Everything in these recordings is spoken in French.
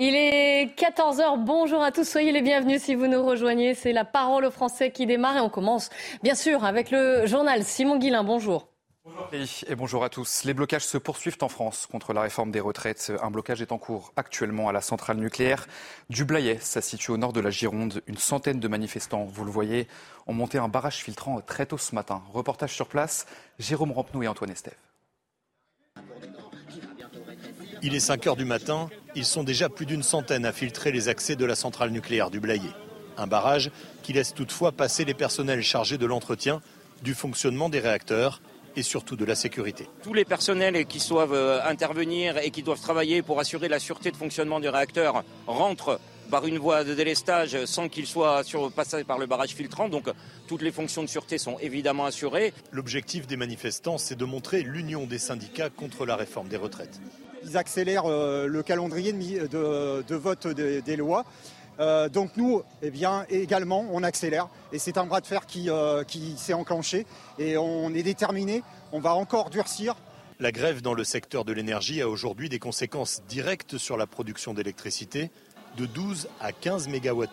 Il est 14h, bonjour à tous, soyez les bienvenus si vous nous rejoignez. C'est La parole aux Français qui démarre et on commence bien sûr avec le journal. Simon Guilin, bonjour. Bonjour et bonjour à tous. Les blocages se poursuivent en France contre la réforme des retraites. Un blocage est en cours actuellement à la centrale nucléaire du Blayais. Ça se situe au nord de la Gironde. Une centaine de manifestants, vous le voyez, ont monté un barrage filtrant très tôt ce matin. Reportage sur place, Jérôme Rampenou et Antoine Estève. Il est 5h du matin, ils sont déjà plus d'une centaine à filtrer les accès de la centrale nucléaire du Blayais. Un barrage qui laisse toutefois passer les personnels chargés de l'entretien, du fonctionnement des réacteurs et surtout de la sécurité. Tous les personnels qui doivent intervenir et qui doivent travailler pour assurer la sûreté de fonctionnement du réacteur rentrent par une voie de délestage sans qu'ils soient surpassés par le barrage filtrant. Donc toutes les fonctions de sûreté sont évidemment assurées. L'objectif des manifestants, c'est de montrer l'union des syndicats contre la réforme des retraites. Ils accélèrent le calendrier de vote des lois. Donc nous, eh bien, également, on accélère. Et c'est un bras de fer qui s'est enclenché. Et on est déterminé. On va encore durcir. La grève dans le secteur de l'énergie a aujourd'hui des conséquences directes sur la production d'électricité, de 12 à 15 MWh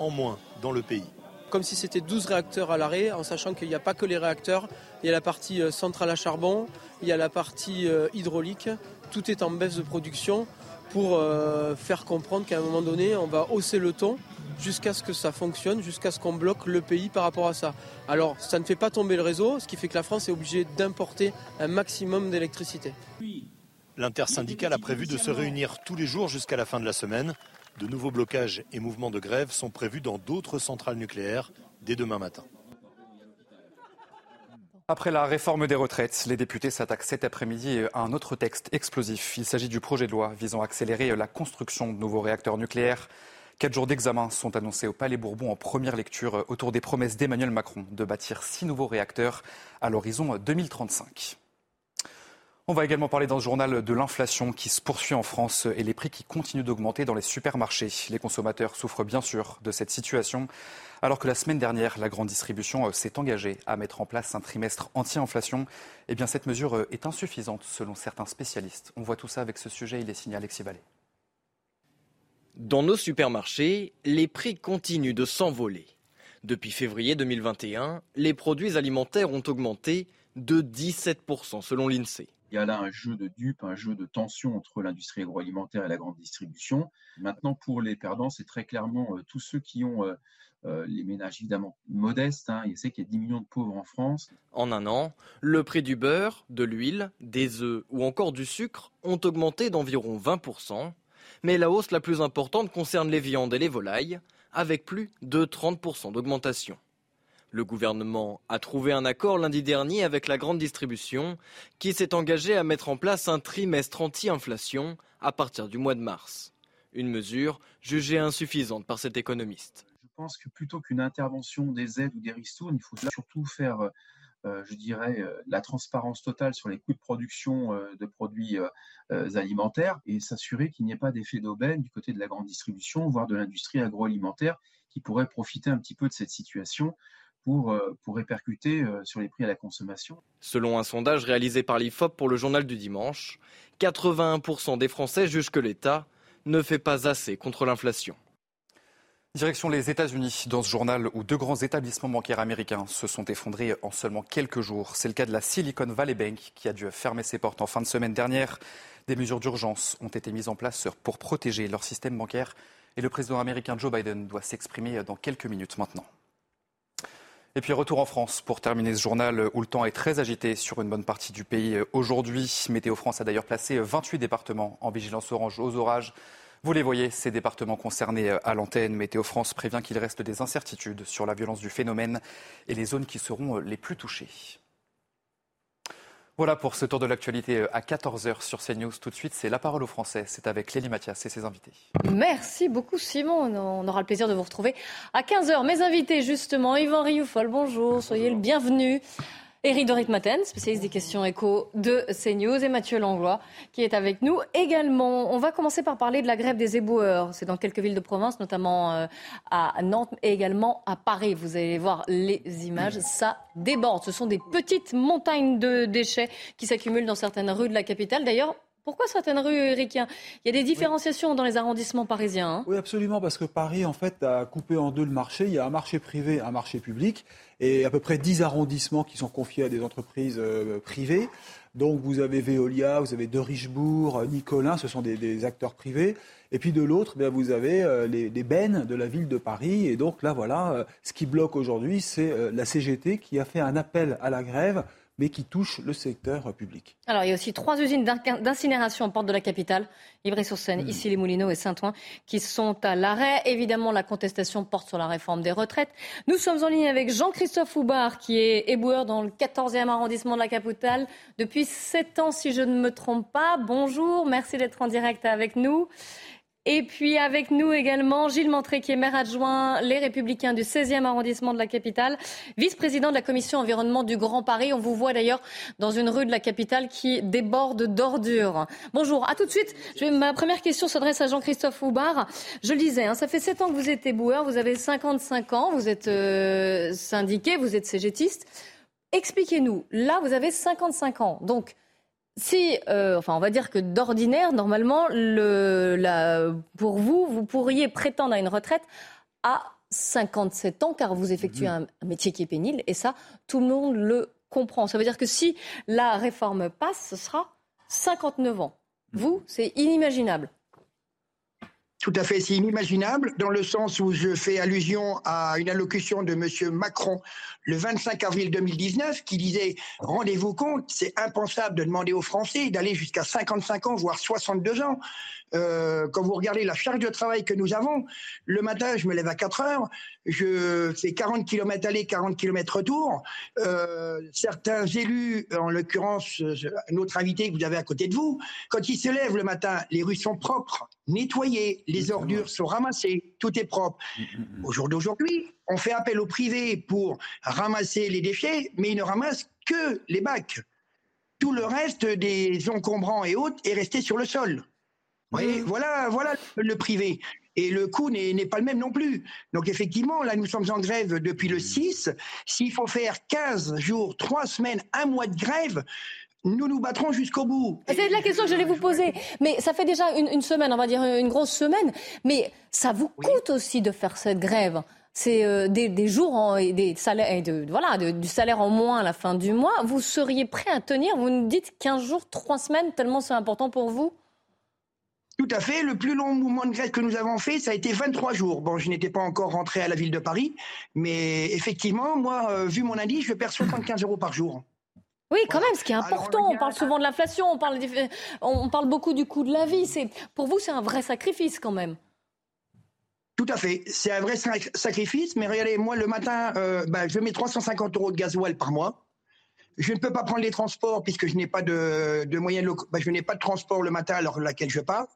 en moins dans le pays. Comme si c'était 12 réacteurs à l'arrêt, en sachant qu'il n'y a pas que les réacteurs. Il y a la partie centrale à charbon, il y a la partie hydraulique. Tout est en baisse de production pour faire comprendre qu'à un moment donné, on va hausser le ton jusqu'à ce que ça fonctionne, jusqu'à ce qu'on bloque le pays par rapport à ça. Alors, ça ne fait pas tomber le réseau, ce qui fait que la France est obligée d'importer un maximum d'électricité. L'intersyndicale a prévu de se réunir tous les jours jusqu'à la fin de la semaine. De nouveaux blocages et mouvements de grève sont prévus dans d'autres centrales nucléaires dès demain matin. Après la réforme des retraites, les députés s'attaquent cet après-midi à un autre texte explosif. Il s'agit du projet de loi visant à accélérer la construction de nouveaux réacteurs nucléaires. 4 jours d'examen sont annoncés au Palais Bourbon en première lecture autour des promesses d'Emmanuel Macron de bâtir 6 nouveaux réacteurs à l'horizon 2035. On va également parler dans ce journal de l'inflation qui se poursuit en France et les prix qui continuent d'augmenter dans les supermarchés. Les consommateurs souffrent bien sûr de cette situation, alors que la semaine dernière, la grande distribution s'est engagée à mettre en place un trimestre anti-inflation. Eh bien, cette mesure est insuffisante selon certains spécialistes. On voit tout ça avec ce sujet, il est signé Alexis Ballet. Dans nos supermarchés, les prix continuent de s'envoler. Depuis février 2021, les produits alimentaires ont augmenté de 17% selon l'INSEE. Il y a là un jeu de dupes, un jeu de tension entre l'industrie agroalimentaire et la grande distribution. Maintenant, pour les perdants, c'est très clairement tous ceux qui ont les ménages évidemment modestes. Il sait qu'il y a 10 millions de pauvres en France. En un an, le prix du beurre, de l'huile, des œufs ou encore du sucre ont augmenté d'environ 20%. Mais la hausse la plus importante concerne les viandes et les volailles, avec plus de 30% d'augmentation. Le gouvernement a trouvé un accord lundi dernier avec la grande distribution qui s'est engagée à mettre en place un trimestre anti-inflation à partir du mois de mars. Une mesure jugée insuffisante par cet économiste. Je pense que plutôt qu'une intervention des aides ou des ristournes, il faut surtout faire, la transparence totale sur les coûts de production de produits alimentaires et s'assurer qu'il n'y ait pas d'effet d'aubaine du côté de la grande distribution, voire de l'industrie agroalimentaire qui pourrait profiter un petit peu de cette situation. Pour répercuter sur les prix à la consommation. Selon un sondage réalisé par l'IFOP pour le journal du dimanche, 81% des Français jugent que l'État ne fait pas assez contre l'inflation. Direction les États-Unis, dans ce journal où 2 grands établissements bancaires américains se sont effondrés en seulement quelques jours. C'est le cas de la Silicon Valley Bank qui a dû fermer ses portes en fin de semaine dernière. Des mesures d'urgence ont été mises en place pour protéger leur système bancaire et le président américain Joe Biden doit s'exprimer dans quelques minutes maintenant. Et puis retour en France pour terminer ce journal où le temps est très agité sur une bonne partie du pays aujourd'hui. Météo France a d'ailleurs placé 28 départements en vigilance orange aux orages. Vous les voyez, ces départements concernés à l'antenne. Météo France prévient qu'il reste des incertitudes sur la violence du phénomène et les zones qui seront les plus touchées. Voilà pour ce tour de l'actualité à 14h sur CNews. Tout de suite, c'est La parole aux Français. C'est avec Clélie Mathias et ses invités. Merci beaucoup Simon. On aura le plaisir de vous retrouver à 15h. Mes invités justement, Yvan Rioufol, bonjour. Soyez le bienvenu. Éric Dorit-Maten, spécialiste des questions éco de CNews, et Mathieu Langlois qui est avec nous également. On va commencer par parler de la grève des éboueurs. C'est dans quelques villes de province, notamment à Nantes et également à Paris. Vous allez voir les images, ça déborde. Ce sont des petites montagnes de déchets qui s'accumulent dans certaines rues de la capitale. D'ailleurs, Pourquoi certaines rues, Eric ? Il y a des différenciations dans les arrondissements parisiens. Oui, absolument, parce que Paris, en fait, a coupé en deux le marché. Il y a un marché privé, un marché public, et à peu près 10 arrondissements qui sont confiés à des entreprises privées. Donc vous avez Veolia, vous avez De Richebourg, Nicolin, ce sont des acteurs privés. Et puis de l'autre, bien, vous avez les bennes de la ville de Paris. Et donc là, voilà, ce qui bloque aujourd'hui, c'est la CGT qui a fait un appel à la grève, mais qui touche le secteur public. Alors il y a aussi 3 usines d'incinération en porte de la capitale, Ivry-sur-Seine, Issy-les-Moulineaux et Saint-Ouen, qui sont à l'arrêt. Évidemment, la contestation porte sur la réforme des retraites. Nous sommes en ligne avec Jean-Christophe Houbard, qui est éboueur dans le 14e arrondissement de la capitale depuis 7 ans, si je ne me trompe pas. Bonjour, merci d'être en direct avec nous. Et puis avec nous également, Gilles Mentré, qui est maire adjoint Les Républicains du 16e arrondissement de la capitale, vice-président de la commission environnement du Grand Paris. On vous voit d'ailleurs dans une rue de la capitale qui déborde d'ordures. Bonjour, à tout de suite. Ma première question s'adresse à Jean-Christophe Houbard. Je le disais, ça fait 7 ans que vous êtes éboueur, vous avez 55 ans, vous êtes syndiqué, vous êtes cégétiste. Expliquez-nous, là vous avez 55 ans, donc... Si, on va dire que d'ordinaire, normalement, pour vous, vous pourriez prétendre à une retraite à 57 ans, car vous effectuez un métier qui est pénible, et ça, tout le monde le comprend. Ça veut dire que si la réforme passe, ce sera 59 ans. Vous, c'est inimaginable. Tout à fait, c'est inimaginable, dans le sens où je fais allusion à une allocution de M. Macron le 25 avril 2019 qui disait « Rendez-vous compte, c'est impensable de demander aux Français d'aller jusqu'à 55 ans, voire 62 ans ». Quand vous regardez la charge de travail que nous avons, le matin, je me lève à 4 heures, je fais 40 km aller, 40 km retour. Certains élus, en l'occurrence, notre invité que vous avez à côté de vous, quand ils se lèvent le matin, les rues sont propres, nettoyées, les ordures sont ramassées, tout est propre. Au jour d'aujourd'hui, on fait appel au privé pour ramasser les déchets, mais ils ne ramassent que les bacs. Tout le reste des encombrants et autres est resté sur le sol. Oui, voilà le privé. Et le coût n'est pas le même non plus. Donc effectivement, là, nous sommes en grève depuis le 6. S'il faut faire 15 jours, 3 semaines, 1 mois de grève, nous nous battrons jusqu'au bout. C'est la question que j'allais vous poser. Mais ça fait déjà une semaine, on va dire une grosse semaine. Mais ça vous coûte aussi de faire cette grève. C'est des jours et des salaires, et du salaire en moins à la fin du mois. Vous seriez prêt à tenir, vous nous dites 15 jours, 3 semaines, tellement c'est important pour vous ? Tout à fait. Le plus long mouvement de grève que nous avons fait, ça a été 23 jours. Bon, je n'étais pas encore rentré à la ville de Paris, mais effectivement, moi, vu mon indice, je perds 75 € par jour. Oui, quand même, ce qui est important. Alors, on parle souvent de l'inflation, on parle beaucoup du coût de la vie. Pour vous, c'est un vrai sacrifice quand même. Tout à fait. C'est un vrai sacrifice, mais regardez, moi, le matin, je mets 350 € de gasoil par mois. Je ne peux pas prendre les transports puisque je n'ai pas de moyens locaux. Je n'ai pas de transport le matin à l'heure à laquelle je pars.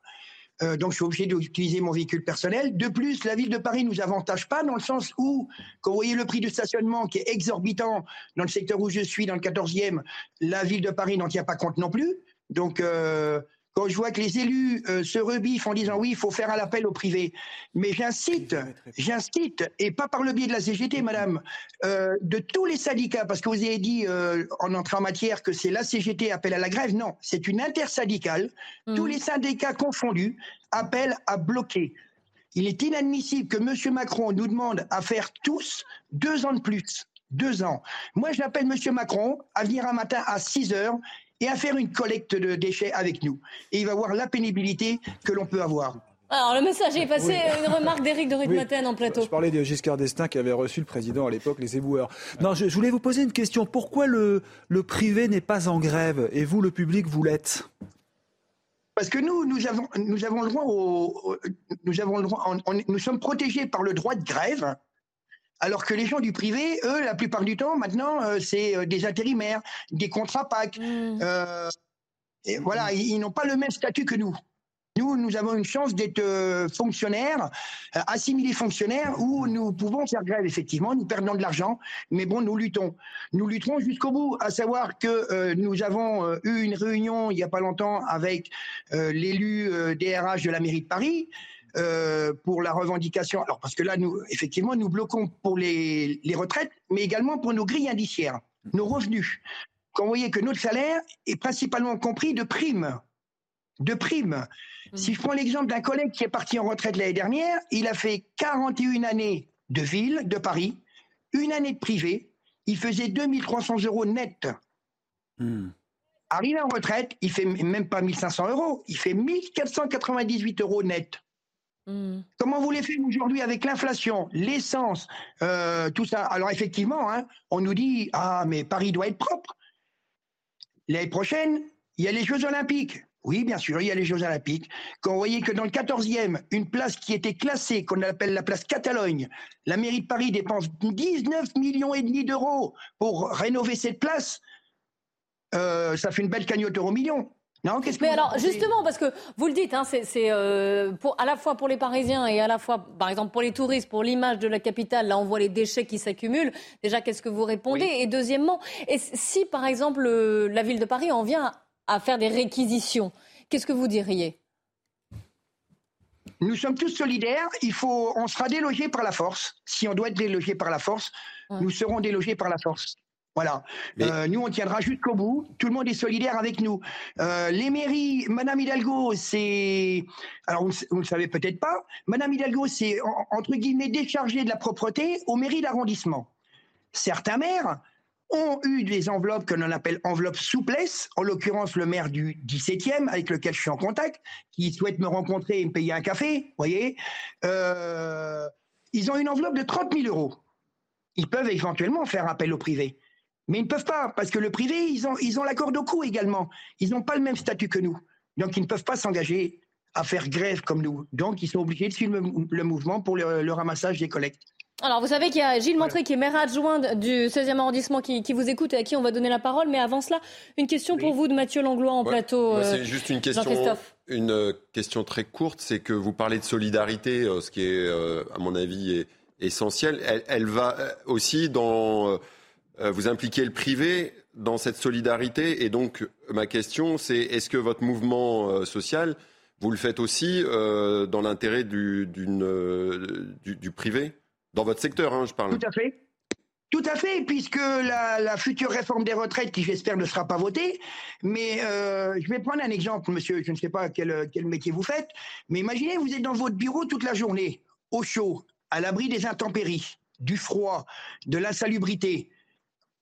Donc, je suis obligé d'utiliser mon véhicule personnel. De plus, la ville de Paris ne nous avantage pas dans le sens où, quand vous voyez le prix de stationnement qui est exorbitant dans le secteur où je suis, dans le 14e, la ville de Paris n'en tient pas compte non plus. Donc, quand je vois que les élus se rebiffent en disant « oui, il faut faire un appel au privé », mais j'incite, et pas par le biais de la CGT, madame, de tous les syndicats, parce que vous avez dit en entrée en matière que c'est la CGT appel à la grève, non, c'est une intersyndicale, tous les syndicats confondus appellent à bloquer. Il est inadmissible que M. Macron nous demande à faire tous 2 ans de plus, 2 ans. Moi, j'appelle M. Macron à venir un matin à 6 heures, et à faire une collecte de déchets avec nous. Et il va voir la pénibilité que l'on peut avoir. Alors, le message est passé, une remarque d'Éric Dorit-Maten en plateau. Je parlais de Giscard d'Estaing qui avait reçu le président à l'époque, les éboueurs. Non, je voulais vous poser une question. Pourquoi le privé n'est pas en grève et vous, le public, vous l'êtes ? Parce que nous avons le droit nous sommes protégés par le droit de grève. Alors que les gens du privé, eux, la plupart du temps, maintenant, c'est des intérimaires, des contrats PAC. Et voilà, ils n'ont pas le même statut que nous. Nous avons une chance d'être fonctionnaires, assimilés fonctionnaires, où nous pouvons faire grève, effectivement, nous perdons de l'argent, mais bon, nous luttons. Nous lutterons jusqu'au bout, à savoir que nous avons eu une réunion il n'y a pas longtemps avec l'élu DRH de la mairie de Paris, pour la revendication. Alors, parce que là, nous bloquons pour les retraites, mais également pour nos grilles indiciaires, nos revenus. Quand vous voyez que notre salaire est principalement compris de primes. de primes. Si je prends l'exemple d'un collègue qui est parti en retraite l'année dernière, il a fait 41 années de ville, de Paris, une année de privé, il faisait 2 300 € net. Arrivé en retraite, il ne fait même pas 1 500 €, il fait 1 498 € net. Comment vous les faites aujourd'hui avec l'inflation, l'essence, tout ça? Alors effectivement, hein, on nous dit « Ah, mais Paris doit être propre ». L'année prochaine, il y a les Jeux Olympiques. Oui, bien sûr, il y a les Jeux Olympiques. Quand vous voyez que dans le 14e, une place qui était classée, qu'on appelle la place Catalogne, la mairie de Paris dépense 19,5 millions € pour rénover cette place, ça fait une belle cagnotte euro million. Non, qu'est-ce que mais alors, justement, parce que vous le dites, hein, c'est à la fois pour les Parisiens et à la fois, par exemple, pour les touristes, pour l'image de la capitale, là, on voit les déchets qui s'accumulent. Déjà, qu'est-ce que vous répondez ? Oui. Et deuxièmement, si, par exemple, la ville de Paris en vient à faire des réquisitions, qu'est-ce que vous diriez ? Nous sommes tous solidaires. On sera délogés par la force. Si on doit être délogés par la force, nous serons délogés par la force. Voilà. Mais... nous, on tiendra jusqu'au bout. Tout le monde est solidaire avec nous. Les mairies, Madame Hidalgo, c'est... Alors, vous ne le savez peut-être pas. Madame Hidalgo, c'est, entre guillemets, déchargée de la propreté aux mairies d'arrondissement. Certains maires ont eu des enveloppes que l'on appelle enveloppes souplesse. En l'occurrence, le maire du 17e, avec lequel je suis en contact, qui souhaite me rencontrer et me payer un café, vous voyez. Ils ont une enveloppe de 30 000 €. Ils peuvent éventuellement faire appel au privé. Mais ils ne peuvent pas, parce que le privé, ils ont la corde au cou également. Ils n'ont pas le même statut que nous. Donc, ils ne peuvent pas s'engager à faire grève comme nous. Donc, ils sont obligés de suivre le mouvement pour le ramassage des collectes. Alors, vous savez qu'il y a Gilles Mentré, qui est maire adjoint du 16e arrondissement, qui vous écoute et à qui on va donner la parole. Mais avant cela, une question pour vous de Mathieu Langlois en plateau. C'est juste une question, Jean-Christophe. Une question très courte. C'est que vous parlez de solidarité, ce qui est, à mon avis, essentiel. Elle va aussi dans... Vous impliquez le privé dans cette solidarité et donc ma question c'est est-ce que votre mouvement social, vous le faites aussi dans l'intérêt du privé, dans votre secteur je parle. Tout à fait, puisque la future réforme des retraites qui j'espère ne sera pas votée, mais je vais prendre un exemple monsieur, je ne sais pas quel métier vous faites, mais imaginez vous êtes dans votre bureau toute la journée, au chaud, à l'abri des intempéries, du froid, de l'insalubrité.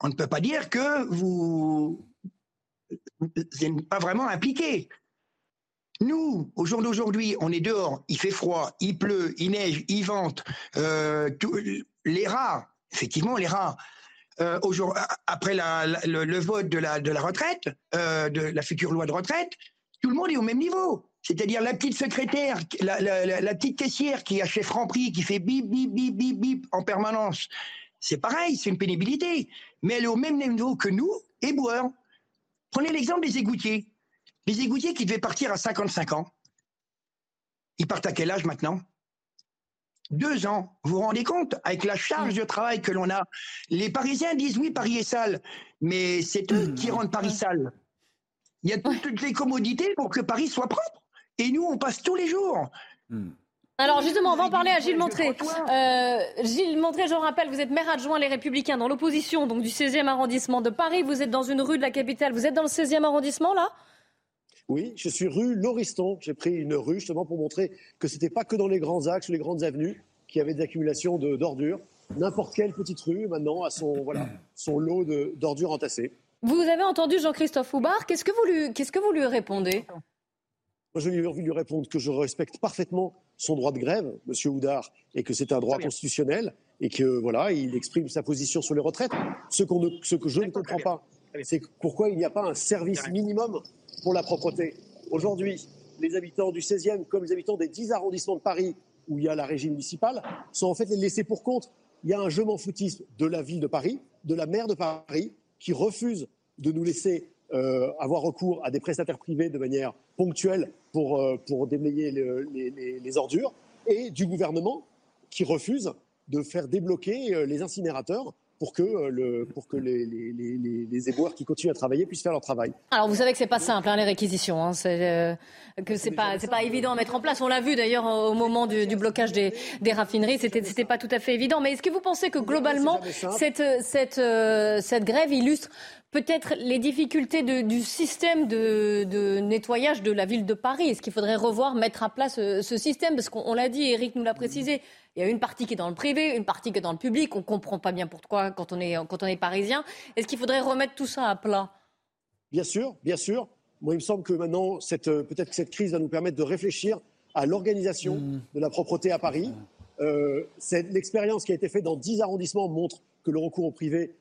On ne peut pas dire que vous n'êtes pas vraiment impliqué. Nous, au jour d'aujourd'hui, on est dehors, il fait froid, il pleut, il neige, il vente. Les rats, effectivement, les rats, après le vote de la retraite, de la future loi de retraite, tout le monde est au même niveau. C'est-à-dire la petite secrétaire, la petite caissière qui a chez Franprix, qui fait bip, bip, bip, bip, bip en permanence. C'est pareil, c'est une pénibilité, mais elle est au même niveau que nous, éboueurs. Prenez l'exemple des égoutiers. Les égoutiers qui devaient partir à 55 ans, ils partent à quel âge maintenant ? 2 ans. Vous vous rendez compte ? Avec la charge de travail que l'on a. Les Parisiens disent oui, Paris est sale, mais c'est eux qui rendent Paris sale. Il y a toutes les commodités pour que Paris soit propre. Et nous, on passe tous les jours. Alors justement, on va en parler à Gilles Mentré. Gilles Mentré, je rappelle, vous êtes maire adjoint Les Républicains dans l'opposition donc du 16e arrondissement de Paris. Vous êtes dans une rue de la capitale. Vous êtes dans le 16e arrondissement là ? Oui, je suis rue Lauriston. J'ai pris une rue justement pour montrer que c'était pas que dans les grands axes, les grandes avenues qu'il y avait des accumulations d'ordures. N'importe quelle petite rue maintenant a son lot d'ordures entassées. Vous avez entendu Jean-Christophe Houbard. Qu'est-ce que vous lui répondez ? Moi, je lui ai envie de lui répondre que je respecte parfaitement son droit de grève, Monsieur Houbard, et que c'est un droit constitutionnel, et que voilà, il exprime sa position sur les retraites. Ce que je ne comprends pas, c'est pourquoi il n'y a pas un service minimum pour la propreté. Aujourd'hui, les habitants du 16e, comme les habitants des 10 arrondissements de Paris, où il y a la régie municipale, sont en fait les laissés pour compte. Il y a un je m'en foutisme de la ville de Paris, de la maire de Paris, qui refuse de nous laisser avoir recours à des prestataires privés de manière ponctuelle pour déblayer les ordures, et du gouvernement qui refuse de faire débloquer les incinérateurs pour que les éboueurs qui continuent à travailler puissent faire leur travail. Alors vous savez que c'est pas simple les réquisitions, que c'est pas évident à mettre en place. On l'a vu d'ailleurs au moment du blocage des raffineries, c'était pas tout à fait évident. Mais est-ce que vous pensez que globalement cette grève illustre peut-être les difficultés du système de nettoyage de la ville de Paris. Est-ce qu'il faudrait revoir, mettre à plat ce système? Parce qu'on l'a dit, Eric nous l'a précisé, il y a une partie qui est dans le privé, une partie qui est dans le public. On ne comprend pas bien pourquoi quand on est parisien. Est-ce qu'il faudrait remettre tout ça à plat? Bien sûr, bien sûr. Moi, il me semble que maintenant, peut-être que cette crise va nous permettre de réfléchir à l'organisation de la propreté à Paris. L'expérience qui a été faite dans 10 arrondissements montre que le recours au privé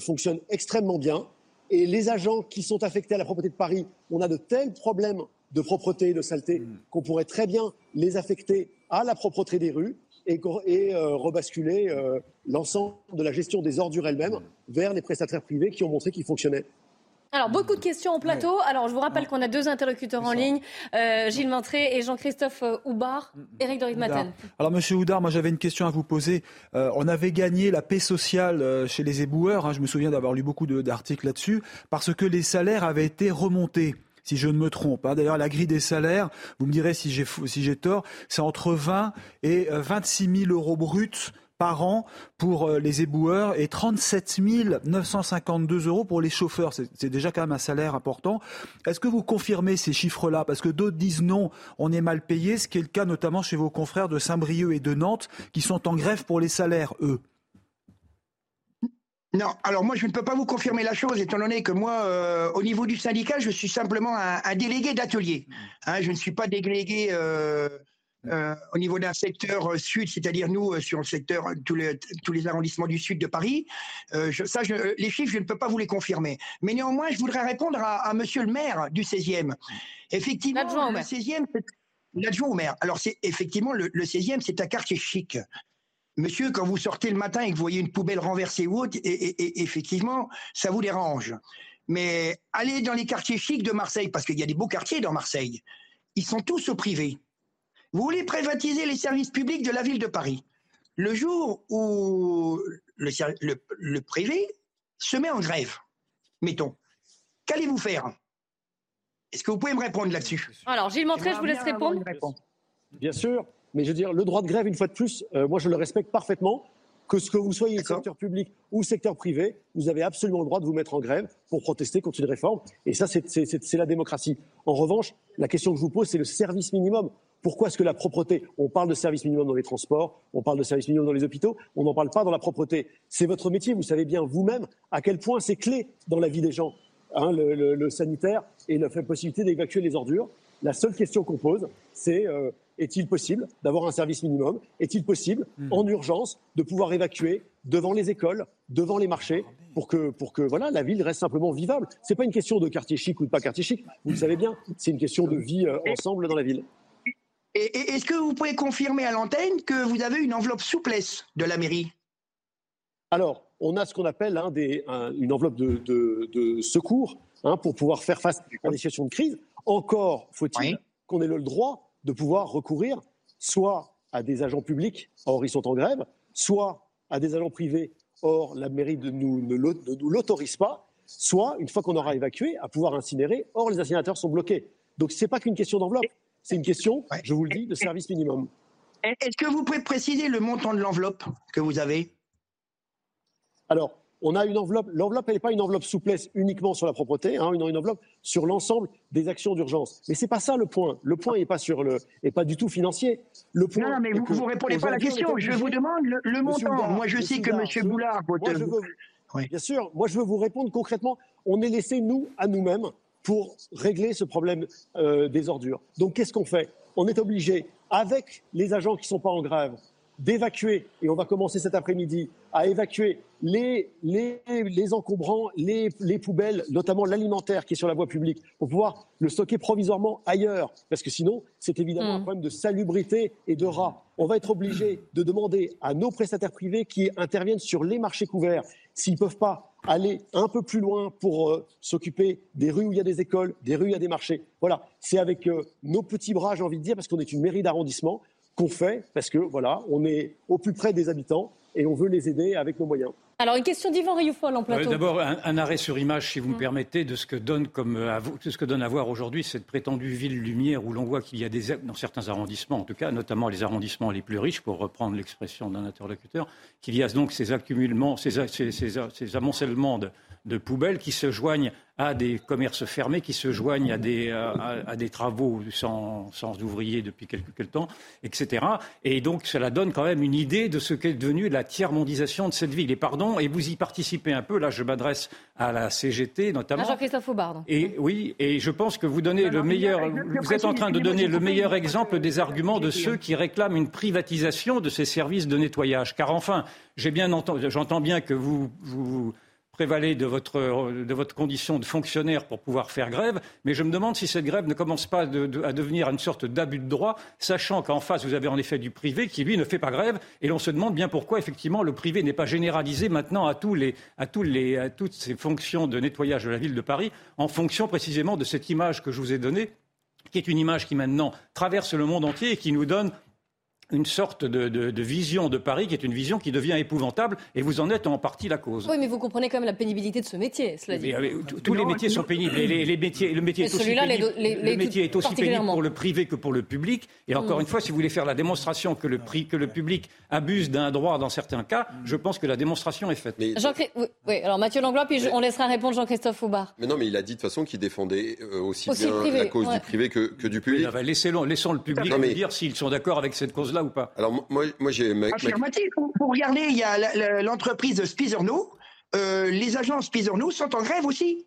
fonctionne extrêmement bien. Et les agents qui sont affectés à la propreté de Paris, on a de tels problèmes de propreté et de saleté qu'on pourrait très bien les affecter à la propreté des rues et rebasculer l'ensemble de la gestion des ordures elles-mêmes vers les prestataires privés qui ont montré qu'ils fonctionnaient. Alors, beaucoup de questions en plateau. Alors, je vous rappelle qu'on a deux interlocuteurs en ligne, Gilles Mentré et Jean-Christophe Houbard. Éric Dorit-Maten. Alors, monsieur Houbard, moi, j'avais une question à vous poser. On avait gagné la paix sociale chez les éboueurs. Hein, je me souviens d'avoir lu beaucoup d'articles là-dessus, parce que les salaires avaient été remontés, si je ne me trompe. D'ailleurs, la grille des salaires, vous me direz si j'ai tort, c'est entre 20 et 26 000 euros bruts par an pour les éboueurs et 37 952 euros pour les chauffeurs. C'est déjà quand même un salaire important. Est-ce que vous confirmez ces chiffres-là? Parce que d'autres disent non, on est mal payé, ce qui est le cas notamment chez vos confrères de Saint-Brieuc et de Nantes qui sont en grève pour les salaires, eux. Non, alors moi je ne peux pas vous confirmer la chose étant donné que moi au niveau du syndicat je suis simplement un délégué d'atelier. Hein, je ne suis pas délégué... au niveau d'un secteur sud, c'est-à-dire nous, sur le secteur, tous les arrondissements du sud de Paris, les chiffres, je ne peux pas vous les confirmer. Mais néanmoins, je voudrais répondre à monsieur le maire du 16e. Effectivement, l'adjoint au maire. L'adjoint au maire. Alors, c'est, effectivement, le 16e, c'est un quartier chic. Monsieur, quand vous sortez le matin et que vous voyez une poubelle renversée ou autre, et effectivement, ça vous dérange. Mais allez dans les quartiers chics de Marseille, parce qu'il y a des beaux quartiers dans Marseille. Ils sont tous au privé. Vous voulez privatiser les services publics de la ville de Paris. Le jour où le privé se met en grève, mettons, qu'allez-vous faire? Est-ce que vous pouvez me répondre là-dessus? Alors, Gilles Mentré, je vous laisse répondre. Bien sûr, mais je veux dire, le droit de grève, une fois de plus, moi je le respecte parfaitement, que vous soyez secteur public ou secteur privé, vous avez absolument le droit de vous mettre en grève pour protester contre une réforme, et ça c'est la démocratie. En revanche, la question que je vous pose, c'est le service minimum. Pourquoi est-ce que la propreté, on parle de service minimum dans les transports, on parle de service minimum dans les hôpitaux, on n'en parle pas dans la propreté. C'est votre métier, vous savez bien vous-même à quel point c'est clé dans la vie des gens, hein, le sanitaire et la possibilité d'évacuer les ordures. La seule question qu'on pose, c'est est-il possible d'avoir un service minimum? Est-il possible, en urgence, de pouvoir évacuer devant les écoles, devant les marchés, pour que voilà, la ville reste simplement vivable? Ce n'est pas une question de quartier chic ou de pas quartier chic, vous le savez bien, c'est une question de vie ensemble dans la ville. Et est-ce que vous pouvez confirmer à l'antenne que vous avez une enveloppe souplesse de la mairie? Alors, on a ce qu'on appelle une enveloppe de secours pour pouvoir faire face à des situations de crise. Encore faut-il qu'on ait le droit de pouvoir recourir soit à des agents publics, or ils sont en grève, soit à des agents privés, or la mairie ne nous l'autorise pas, soit, une fois qu'on aura évacué, à pouvoir incinérer, or les incinérateurs sont bloqués. Donc ce n'est pas qu'une question d'enveloppe. C'est une question, je vous le dis, de service minimum. Est-ce que vous pouvez préciser le montant de l'enveloppe que vous avez? Alors, on a une enveloppe. L'enveloppe, elle n'est pas une enveloppe souplesse uniquement sur la propreté, une enveloppe sur l'ensemble des actions d'urgence. Mais c'est pas ça le point. Le point n'est pas du tout financier. Le point. Non, mais vous ne répondez pas à la question. Je vous demande le montant. Boulard, moi, je sais que M. Boulard bien sûr. Moi, je veux vous répondre concrètement. On est laissés nous à nous-mêmes pour régler ce problème des ordures. Donc qu'est-ce qu'on fait? On est obligé, avec les agents qui ne sont pas en grève, d'évacuer, et on va commencer cet après-midi, à évacuer les encombrants, les poubelles, notamment l'alimentaire qui est sur la voie publique, pour pouvoir le stocker provisoirement ailleurs. Parce que sinon, c'est évidemment un problème de salubrité et de rats. On va être obligé de demander à nos prestataires privés qui interviennent sur les marchés couverts, s'ils ne peuvent pas aller un peu plus loin pour s'occuper des rues où il y a des écoles, des rues où il y a des marchés. Voilà, c'est avec nos petits bras, j'ai envie de dire, parce qu'on est une mairie d'arrondissement, qu'on fait, parce que voilà, on est au plus près des habitants et on veut les aider avec nos moyens. Alors, une question d'Yvan Rioufol en plateau. D'abord, un arrêt sur image, si vous me permettez, de ce que donne, à voir aujourd'hui cette prétendue ville lumière où l'on voit qu'il y a des, dans certains arrondissements, en tout cas, notamment les arrondissements les plus riches, pour reprendre l'expression d'un interlocuteur, qu'il y a donc ces accumulements, ces amoncellements de poubelles qui se joignent à des commerces fermés, qui se joignent à des travaux sans ouvriers depuis quelque temps, etc. Et donc, cela donne quand même une idée de ce qu'est devenue la tiers-mondisation de cette ville. Et pardon, et vous y participez un peu. Là, je m'adresse à la CGT, notamment. À Jean-Christophe Houbard. Et oui, et je pense que vous donnez le meilleur exemple des arguments de ceux qui réclament une privatisation de ces services de nettoyage. Car enfin, j'entends bien que vous prévaler de votre condition de fonctionnaire pour pouvoir faire grève, mais je me demande si cette grève ne commence pas à devenir une sorte d'abus de droit, sachant qu'en face, vous avez en effet du privé qui, lui, ne fait pas grève, et l'on se demande bien pourquoi, effectivement, le privé n'est pas généralisé maintenant à toutes ces fonctions de nettoyage de la ville de Paris, en fonction précisément de cette image que je vous ai donnée, qui est une image qui, maintenant, traverse le monde entier et qui nous donne une sorte de vision de Paris qui est une vision qui devient épouvantable, et vous en êtes en partie la cause. Oui, mais vous comprenez quand même la pénibilité de ce métier, cela dit. Tous les métiers sont pénibles. Le métier est aussi pénible pour le privé que pour le public. Et encore une fois, si vous voulez faire la démonstration que le public abuse d'un droit dans certains cas, je pense que la démonstration est faite. Alors Mathieu Langlois, puis on laissera répondre Jean-Christophe Houbard. Mais non, mais il a dit de toute façon qu'il défendait aussi bien privé, la cause du privé que du public. Laissons le public dire s'ils sont d'accord avec cette cause-là ou pas. Alors moi j'ai affirmatif. Pour regarder, il y a l'entreprise Pizzorno, les agences Pizzorno sont en grève aussi.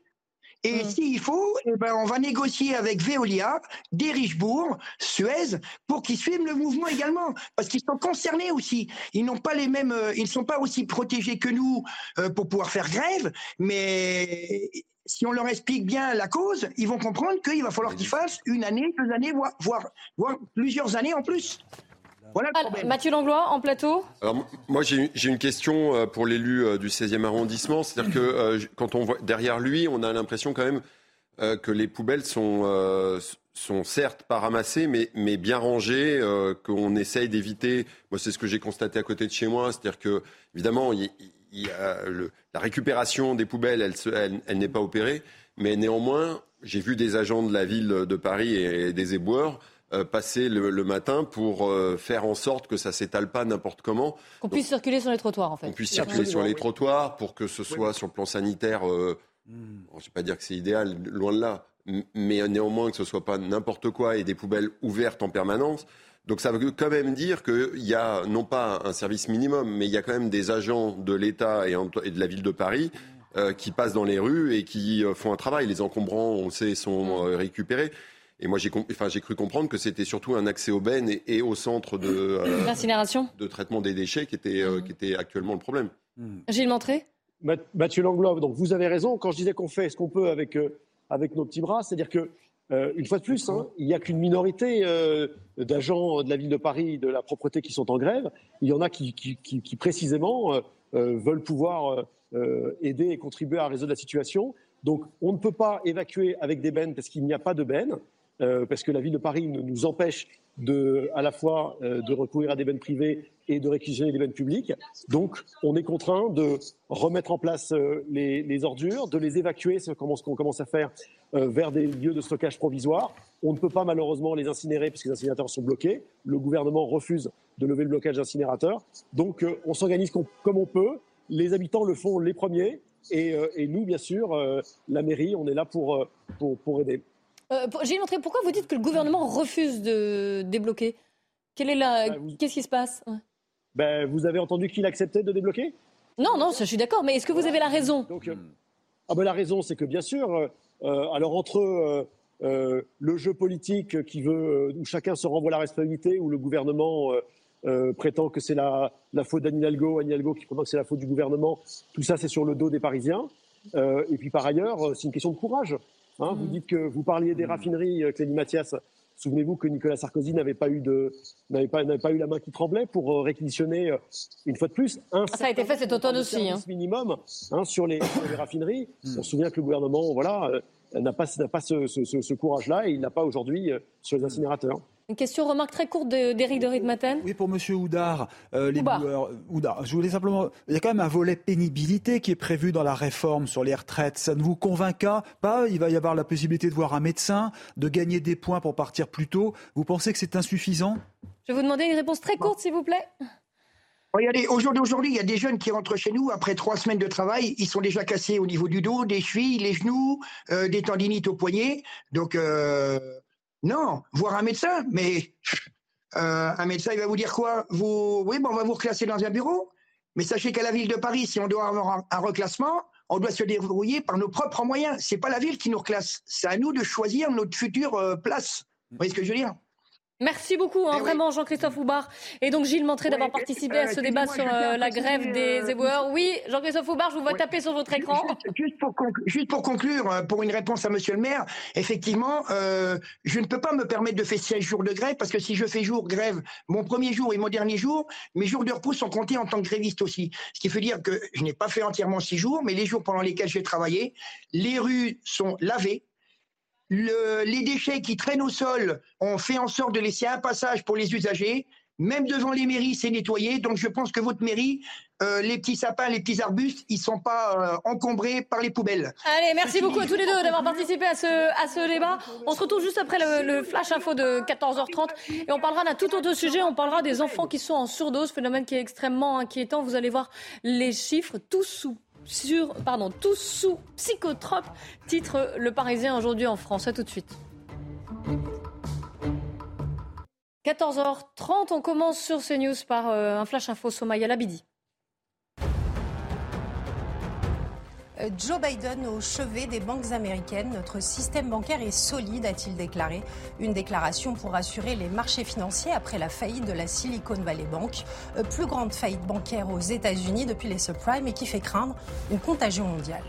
Et s'il faut, on va négocier avec Veolia, Derichebourg, Suez, pour qu'ils suivent le mouvement également, parce qu'ils sont concernés aussi. Ils n'ont pas les mêmes, ils ne sont pas aussi protégés que nous pour pouvoir faire grève, mais si on leur explique bien la cause, ils vont comprendre qu'il va falloir qu'ils fassent une année, 2 années, voire plusieurs années en plus. Voilà. Mathieu Langlois, en plateau. Alors, moi, j'ai une question pour l'élu du 16e arrondissement. C'est-à-dire que quand on voit derrière lui, on a l'impression quand même que les poubelles sont certes pas ramassées, mais bien rangées, qu'on essaye d'éviter. Moi, c'est ce que j'ai constaté à côté de chez moi. C'est-à-dire que, évidemment, la récupération des poubelles, elle n'est pas opérée. Mais néanmoins, j'ai vu des agents de la ville de Paris et des éboueurs passer le matin pour faire en sorte que ça s'étale pas n'importe comment. Qu'on puisse circuler sur les trottoirs, en fait. Qu'on puisse circuler sur les trottoirs pour que ce soit sur le plan sanitaire, je ne vais pas dire que c'est idéal, loin de là, mais néanmoins que ce soit pas n'importe quoi et des poubelles ouvertes en permanence. Donc ça veut quand même dire qu'il y a, non pas un service minimum, mais il y a quand même des agents de l'État et de la ville de Paris qui passent dans les rues et qui font un travail. Les encombrants, on le sait, sont récupérés. Et moi, j'ai cru comprendre que c'était surtout un accès aux bennes et au centre de traitement des déchets qui était actuellement le problème. Gilles Mentré. Mathieu Langlois, donc vous avez raison. Quand je disais qu'on fait ce qu'on peut avec nos petits bras, c'est-à-dire que, une fois de plus, il n'y a qu'une minorité d'agents de la ville de Paris, de la propreté, qui sont en grève. Il y en a qui précisément, veulent pouvoir aider et contribuer à résoudre la situation. Donc, on ne peut pas évacuer avec des bennes parce qu'il n'y a pas de bennes. Parce que la ville de Paris nous empêche à la fois de recourir à des bennes privées et de réquisitionner des bennes publiques. Donc, on est contraint de remettre en place les ordures, de les évacuer, c'est ce qu'on commence à faire, vers des lieux de stockage provisoires. On ne peut pas malheureusement les incinérer puisque les incinérateurs sont bloqués. Le gouvernement refuse de lever le blocage d'incinérateurs. Donc, on s'organise comme on peut. Les habitants le font les premiers. Et nous, bien sûr, la mairie, on est là pour aider. Gilles Mentré, pourquoi vous dites que le gouvernement refuse de débloquer ? Qu'est-ce qui se passe ? Vous avez entendu qu'il acceptait de débloquer ? Non, ça, je suis d'accord, mais est-ce que vous avez la raison ? La raison, c'est que bien sûr, alors entre le jeu politique qui veut, où chacun se renvoie la responsabilité, où le gouvernement prétend que c'est la faute d'Anne Hidalgo, Anne Hidalgo qui prétend que c'est la faute du gouvernement, tout ça c'est sur le dos des Parisiens. Et puis par ailleurs, c'est une question de courage. Vous dites que vous parliez des raffineries, Clélie Mathias. Souvenez-vous que Nicolas Sarkozy n'avait pas eu la main qui tremblait pour réquisitionner, une fois de plus, ça a été fait cet automne aussi, minimum sur les raffineries. On se souvient que le gouvernement, n'a pas ce courage-là, et il n'a pas aujourd'hui sur les incinérateurs. Une question, remarque très courte d'Éric de Ritmaten. Oui, pour M. Houbard. Houbard, je voulais simplement... Il y a quand même un volet pénibilité qui est prévu dans la réforme sur les retraites. Ça ne vous convainc pas? Il va y avoir la possibilité de voir un médecin, de gagner des points pour partir plus tôt. Vous pensez que c'est insuffisant? Je vais vous demander une réponse très courte, s'il vous plaît. Regardez, aujourd'hui, il y a des jeunes qui rentrent chez nous après 3 semaines de travail, ils sont déjà cassés au niveau du dos, des chevilles, les genoux, des tendinites au poignet. Donc, non, voir un médecin, mais un médecin, il va vous dire quoi? Oui, bon, on va vous reclasser dans un bureau, mais sachez qu'à la ville de Paris, si on doit avoir un reclassement, on doit se débrouiller par nos propres moyens. C'est pas la ville qui nous reclasse, c'est à nous de choisir notre future place. Vous voyez ce que je veux dire? Merci beaucoup, vraiment, Jean-Christophe Houbard. Et donc, Gilles Mentré d'avoir participé à ce débat sur la grève des éboueurs. Oui, Jean-Christophe Houbard, je vous vois taper sur votre écran. Juste pour conclure, pour une réponse à monsieur le maire, effectivement, je ne peux pas me permettre de faire 16 jours de grève, parce que si je fais grève, mon premier jour et mon dernier jour, mes jours de repos sont comptés en tant que gréviste aussi. Ce qui veut dire que je n'ai pas fait entièrement 6 jours, mais les jours pendant lesquels j'ai travaillé, les rues sont lavées. Les déchets qui traînent au sol, on fait en sorte de laisser un passage pour les usagers. Même devant les mairies, c'est nettoyé. Donc je pense que votre mairie, les petits sapins, les petits arbustes, ils ne sont pas encombrés par les poubelles. Allez, merci beaucoup à tous les deux d'avoir participé à ce débat. On se retrouve juste après le flash info de 14h30 et on parlera d'un tout autre sujet. On parlera des enfants qui sont en surdose, phénomène qui est extrêmement inquiétant. Vous allez voir les chiffres tous sous psychotrope, titre Le Parisien aujourd'hui en France. À tout de suite. 14h30, on commence sur CNews par un flash info Somaya Labidi. Joe Biden au chevet des banques américaines. Notre système bancaire est solide, a-t-il déclaré. Une déclaration pour rassurer les marchés financiers après la faillite de la Silicon Valley Bank, plus grande faillite bancaire aux États-Unis depuis les subprimes et qui fait craindre une contagion mondiale.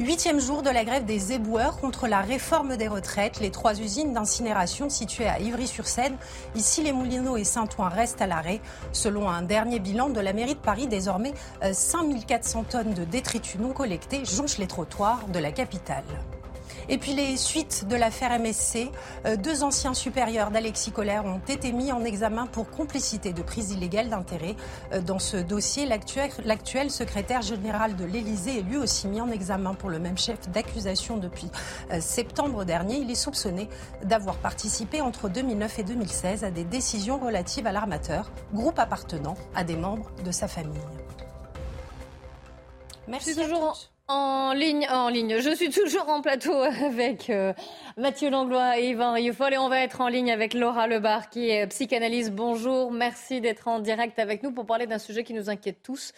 8e jour de la grève des éboueurs contre la réforme des retraites. Les 3 usines d'incinération situées à Ivry-sur-Seine, Issy-les-Moulineaux et Saint-Ouen restent à l'arrêt. Selon un dernier bilan de la mairie de Paris, désormais 5400 tonnes de détritus non collectés jonchent les trottoirs de la capitale. Et puis les suites de l'affaire MSC, 2 anciens supérieurs d'Alexis Collère ont été mis en examen pour complicité de prise illégale d'intérêt. Dans ce dossier, l'actuel secrétaire général de l'Élysée est lui aussi mis en examen pour le même chef d'accusation depuis septembre dernier. Il est soupçonné d'avoir participé entre 2009 et 2016 à des décisions relatives à l'armateur, groupe appartenant à des membres de sa famille. Merci à tous. En ligne. Je suis toujours en plateau avec Mathieu Langlois et Yvan Rioufol et on va être en ligne avec Laura Lebar qui est psychanalyste. Bonjour, merci d'être en direct avec nous pour parler d'un sujet qui nous inquiète tous.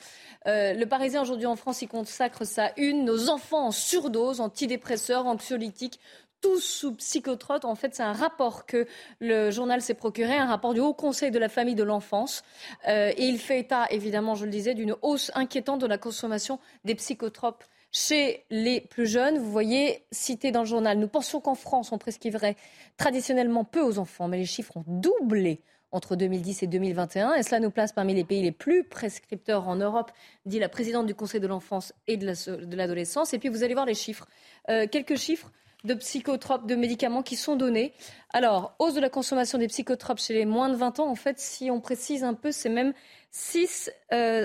Le Parisien aujourd'hui en France y consacre sa une. Nos enfants en surdose, antidépresseurs, anxiolytiques, tous sous psychotrope. En fait, c'est un rapport que le journal s'est procuré, un rapport du Haut Conseil de la famille de l'enfance. Et il fait état, évidemment, je le disais, d'une hausse inquiétante de la consommation des psychotropes chez les plus jeunes. Vous voyez, cité dans le journal, nous pensions qu'en France, on prescrivait traditionnellement peu aux enfants, mais les chiffres ont doublé entre 2010 et 2021. Et cela nous place parmi les pays les plus prescripteurs en Europe, dit la présidente du Conseil de l'enfance et de l'adolescence. Et puis vous allez voir les chiffres. Quelques chiffres de psychotropes, de médicaments qui sont donnés. Alors, hausse de la consommation des psychotropes chez les moins de 20 ans, en fait, si on précise un peu, c'est même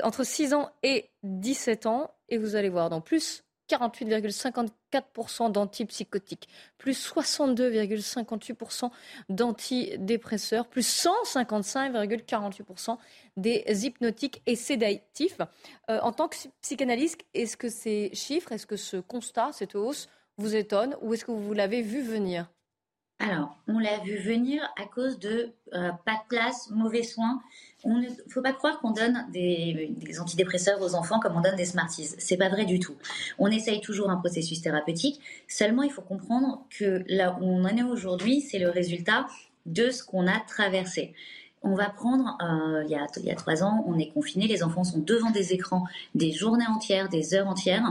entre 6 ans et 17 ans. Et vous allez voir, donc plus 48,54% d'antipsychotiques, plus 62,58% d'antidépresseurs, plus 155,48% des hypnotiques et sédatifs. En tant que psychanalyste, est-ce que ces chiffres, est-ce que ce constat, cette hausse, vous étonne ou est-ce que vous l'avez vu venir? Alors, on l'a vu venir à cause de pas de classe, mauvais soins. Il ne faut pas croire qu'on donne des antidépresseurs aux enfants comme on donne des Smarties. C'est pas vrai du tout. On essaye toujours un processus thérapeutique. Seulement, il faut comprendre que là où on en est aujourd'hui, c'est le résultat de ce qu'on a traversé. On va prendre, il y a 3 ans, on est confinés, les enfants sont devant des écrans des journées entières, des heures entières.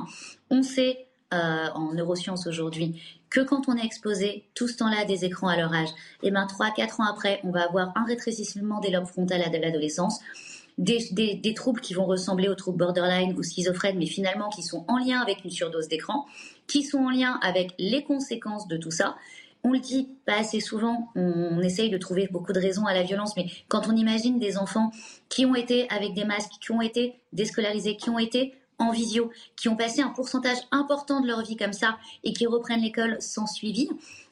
On sait en neurosciences aujourd'hui, que quand on est exposé tout ce temps-là à des écrans à leur âge, et ben 3-4 ans après, on va avoir un rétrécissement des lobes frontales à l'adolescence, des troubles qui vont ressembler aux troubles borderline ou schizophrènes, mais finalement qui sont en lien avec une surdose d'écran, qui sont en lien avec les conséquences de tout ça. On le dit pas assez souvent, on essaye de trouver beaucoup de raisons à la violence, mais quand on imagine des enfants qui ont été avec des masques, qui ont été déscolarisés, qui ont été en visio, qui ont passé un pourcentage important de leur vie comme ça et qui reprennent l'école sans suivi,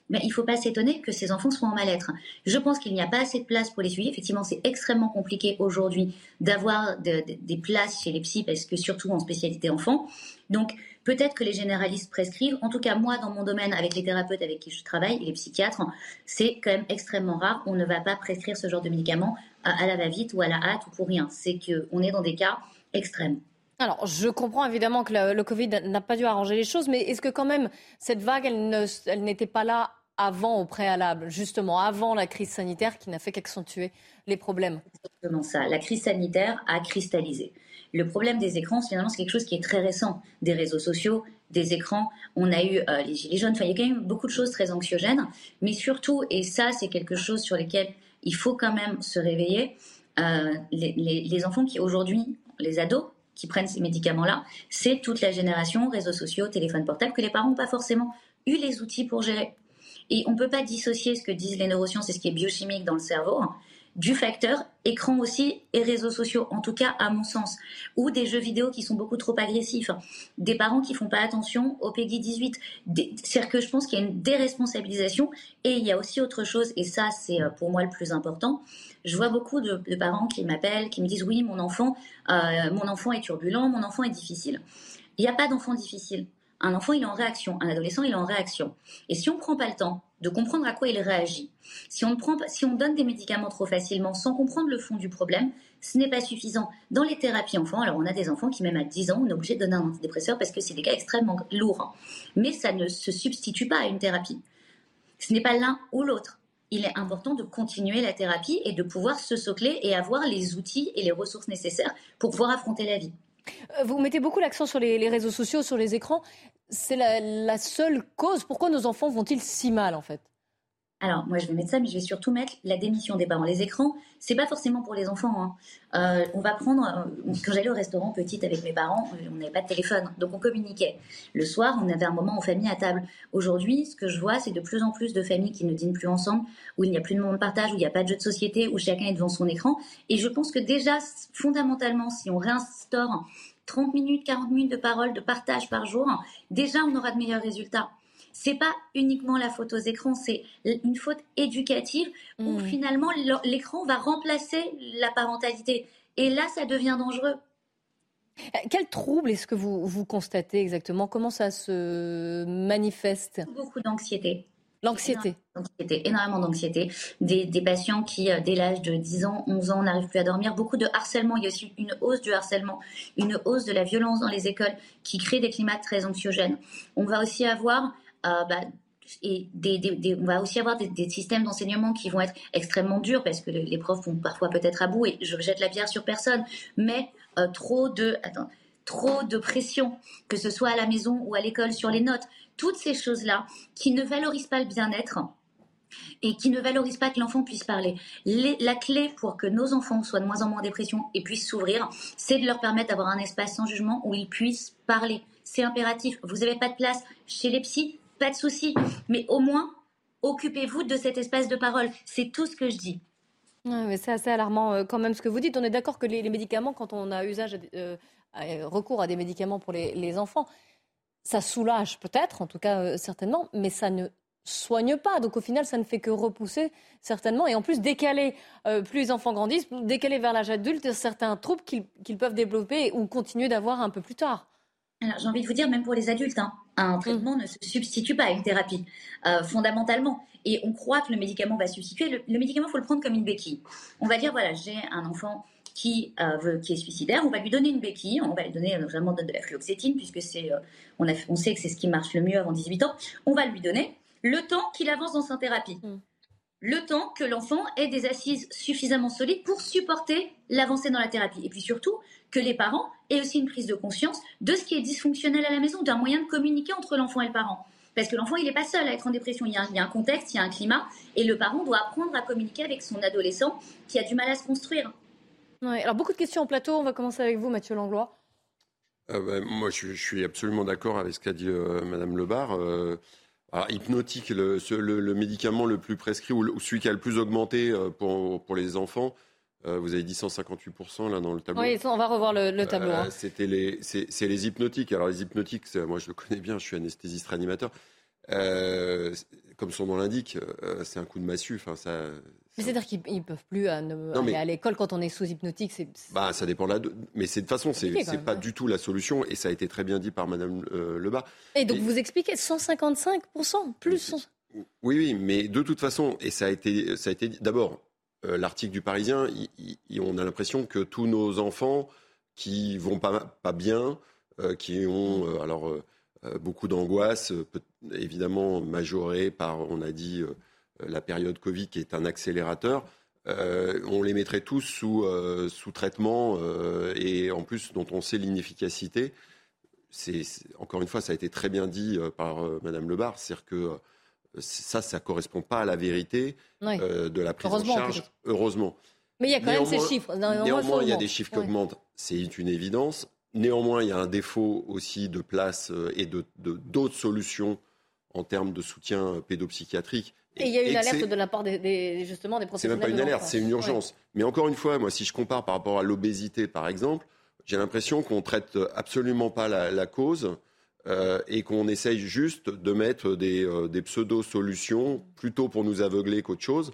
ben, il ne faut pas s'étonner que ces enfants soient en mal-être. Je pense qu'il n'y a pas assez de place pour les suivi. Effectivement, c'est extrêmement compliqué aujourd'hui d'avoir des places chez les psys, parce que surtout en spécialité enfant. Donc, peut-être que les généralistes prescrivent. En tout cas, moi, dans mon domaine, avec les thérapeutes avec qui je travaille, et les psychiatres, c'est quand même extrêmement rare. On ne va pas prescrire ce genre de médicaments à la va-vite ou à la hâte ou pour rien. C'est qu'on est dans des cas extrêmes. Alors, je comprends évidemment que le Covid n'a pas dû arranger les choses, mais est-ce que quand même, cette vague, elle n'était pas là avant au préalable, justement, avant la crise sanitaire qui n'a fait qu'accentuer les problèmes? C'est exactement ça. La crise sanitaire a cristallisé. Le problème des écrans, finalement, c'est quelque chose qui est très récent. Des réseaux sociaux, des écrans, on a eu les gilets jaunes. Enfin, il y a quand même beaucoup de choses très anxiogènes, mais surtout, et ça, c'est quelque chose sur lequel il faut quand même se réveiller, les enfants qui aujourd'hui, les ados, qui prennent ces médicaments-là, c'est toute la génération, réseaux sociaux, téléphones portables, que les parents n'ont pas forcément eu les outils pour gérer. Et on ne peut pas dissocier ce que disent les neurosciences et ce qui est biochimique dans le cerveau du facteur écran aussi et réseaux sociaux, en tout cas à mon sens, ou des jeux vidéo qui sont beaucoup trop agressifs, des parents qui ne font pas attention au PEGI 18. C'est-à-dire que je pense qu'il y a une déresponsabilisation et il y a aussi autre chose, et ça c'est pour moi le plus important. Je vois beaucoup de parents qui m'appellent, qui me disent « oui, mon enfant est turbulent, mon enfant est difficile ». Il n'y a pas d'enfant difficile. Un enfant, il est en réaction. Un adolescent, il est en réaction. Et si on ne prend pas le temps de comprendre à quoi il réagit, si on donne des médicaments trop facilement sans comprendre le fond du problème, ce n'est pas suffisant. Dans les thérapies enfants, alors on a des enfants qui, même à 10 ans, on est obligé de donner un antidépresseur parce que c'est des cas extrêmement lourds. Mais ça ne se substitue pas à une thérapie. Ce n'est pas l'un ou l'autre. Il est important de continuer la thérapie et de pouvoir se socler et avoir les outils et les ressources nécessaires pour pouvoir affronter la vie. Vous mettez beaucoup l'accent sur les réseaux sociaux, sur les écrans. C'est la seule cause. Pourquoi nos enfants vont-ils si mal, en fait ? Alors, moi, je vais mettre ça, mais je vais surtout mettre la démission des parents. Les écrans, c'est pas forcément pour les enfants. Hein. On va prendre... Quand j'allais au restaurant petite avec mes parents, on n'avait pas de téléphone, donc on communiquait. Le soir, on avait un moment en famille à table. Aujourd'hui, ce que je vois, c'est de plus en plus de familles qui ne dînent plus ensemble, où il n'y a plus de moment de partage, où il n'y a pas de jeu de société, où chacun est devant son écran. Et je pense que déjà, fondamentalement, si on réinstaure 30 minutes, 40 minutes de parole, de partage par jour, déjà, on aura de meilleurs résultats. C'est pas uniquement la faute aux écrans, c'est une faute éducative où finalement l'écran va remplacer la parentalité. Et là, ça devient dangereux. Quel trouble est-ce que vous constatez exactement ? Comment ça se manifeste ? Beaucoup d'anxiété. Énormément d'anxiété. Des patients qui, dès l'âge de 10 ans, 11 ans, n'arrivent plus à dormir. Beaucoup de harcèlement. Il y a aussi une hausse du harcèlement, une hausse de la violence dans les écoles qui crée des climats très anxiogènes. On va aussi avoir... on va aussi avoir des systèmes d'enseignement qui vont être extrêmement durs parce que les profs vont parfois peut-être à bout, et je jette la pierre sur personne, mais trop de pression, que ce soit à la maison ou à l'école sur les notes, toutes ces choses-là qui ne valorisent pas le bien-être et qui ne valorisent pas que l'enfant puisse parler. La clé pour que nos enfants soient de moins en moins en dépression et puissent s'ouvrir, c'est de leur permettre d'avoir un espace sans jugement où ils puissent parler. C'est impératif. Vous n'avez pas de place chez les psys, pas de souci, mais au moins, occupez-vous de cet espace de parole. C'est tout ce que je dis. Oui, mais c'est assez alarmant quand même ce que vous dites. On est d'accord que les médicaments, quand on a recours à des médicaments pour les enfants, ça soulage peut-être, en tout cas certainement, mais ça ne soigne pas. Donc au final, ça ne fait que repousser certainement. Et en plus, décaler, plus les enfants grandissent, décaler vers l'âge adulte certains troubles qu'ils peuvent développer ou continuer d'avoir un peu plus tard. Alors, j'ai envie de vous dire, même pour les adultes, hein, un traitement ne se substitue pas à une thérapie, fondamentalement. Et on croit que le médicament va substituer. Le médicament, il faut le prendre comme une béquille. On va dire, voilà, j'ai un enfant qui est suicidaire, on va lui donner une béquille, on va lui donner vraiment de la fluoxétine, puisque on sait que c'est ce qui marche le mieux avant 18 ans. On va lui donner le temps qu'il avance dans sa thérapie. Le temps que l'enfant ait des assises suffisamment solides pour supporter l'avancée dans la thérapie. Et puis surtout, que les parents aient aussi une prise de conscience de ce qui est dysfonctionnel à la maison, d'un moyen de communiquer entre l'enfant et le parent. Parce que l'enfant, il n'est pas seul à être en dépression. Il y a un contexte, il y a un climat, et le parent doit apprendre à communiquer avec son adolescent qui a du mal à se construire. Ouais, alors, beaucoup de questions au plateau. On va commencer avec vous, Mathieu Langlois. Moi, je suis absolument d'accord avec ce qu'a dit Madame Lebar. Alors, hypnotique, le médicament le plus prescrit ou celui qui a le plus augmenté pour les enfants, vous avez dit 158% là dans le tableau. Oui, on va revoir le tableau. C'est les hypnotiques. Alors les hypnotiques, moi je le connais bien, je suis anesthésiste réanimateur. Comme son nom l'indique, c'est un coup de massue. Enfin, ça. Mais c'est-à-dire qu'ils ne peuvent plus aller à l'école quand on est sous hypnotique. Ça dépend là. Mais c'est de toute façon, c'est pas du tout la solution. Et ça a été très bien dit par Madame Lebas. Et donc vous expliquez 155% plus. Oui, mais de toute façon, et ça a été dit. D'abord, l'article du Parisien, on a l'impression que tous nos enfants qui vont pas bien, qui ont beaucoup d'angoisse, évidemment majorée par, on a dit, la période Covid qui est un accélérateur, on les mettrait tous sous traitement et en plus dont on sait l'inefficacité. Encore une fois, ça a été très bien dit par Madame Lebard, c'est-à-dire que ça correspond pas à la vérité de la prise en charge. Heureusement. Mais il y a quand même ces chiffres. Néanmoins, il y a des chiffres qui augmentent, c'est une évidence. Néanmoins, il y a un défaut aussi de place et d'autres solutions en termes de soutien pédopsychiatrique. Et il y a une alerte de la part des professionnels. C'est même pas une alerte, c'est une urgence. Ouais. Mais encore une fois, moi, si je compare par rapport à l'obésité, par exemple, j'ai l'impression qu'on ne traite absolument pas la cause et qu'on essaye juste de mettre des pseudo-solutions plutôt pour nous aveugler qu'autre chose.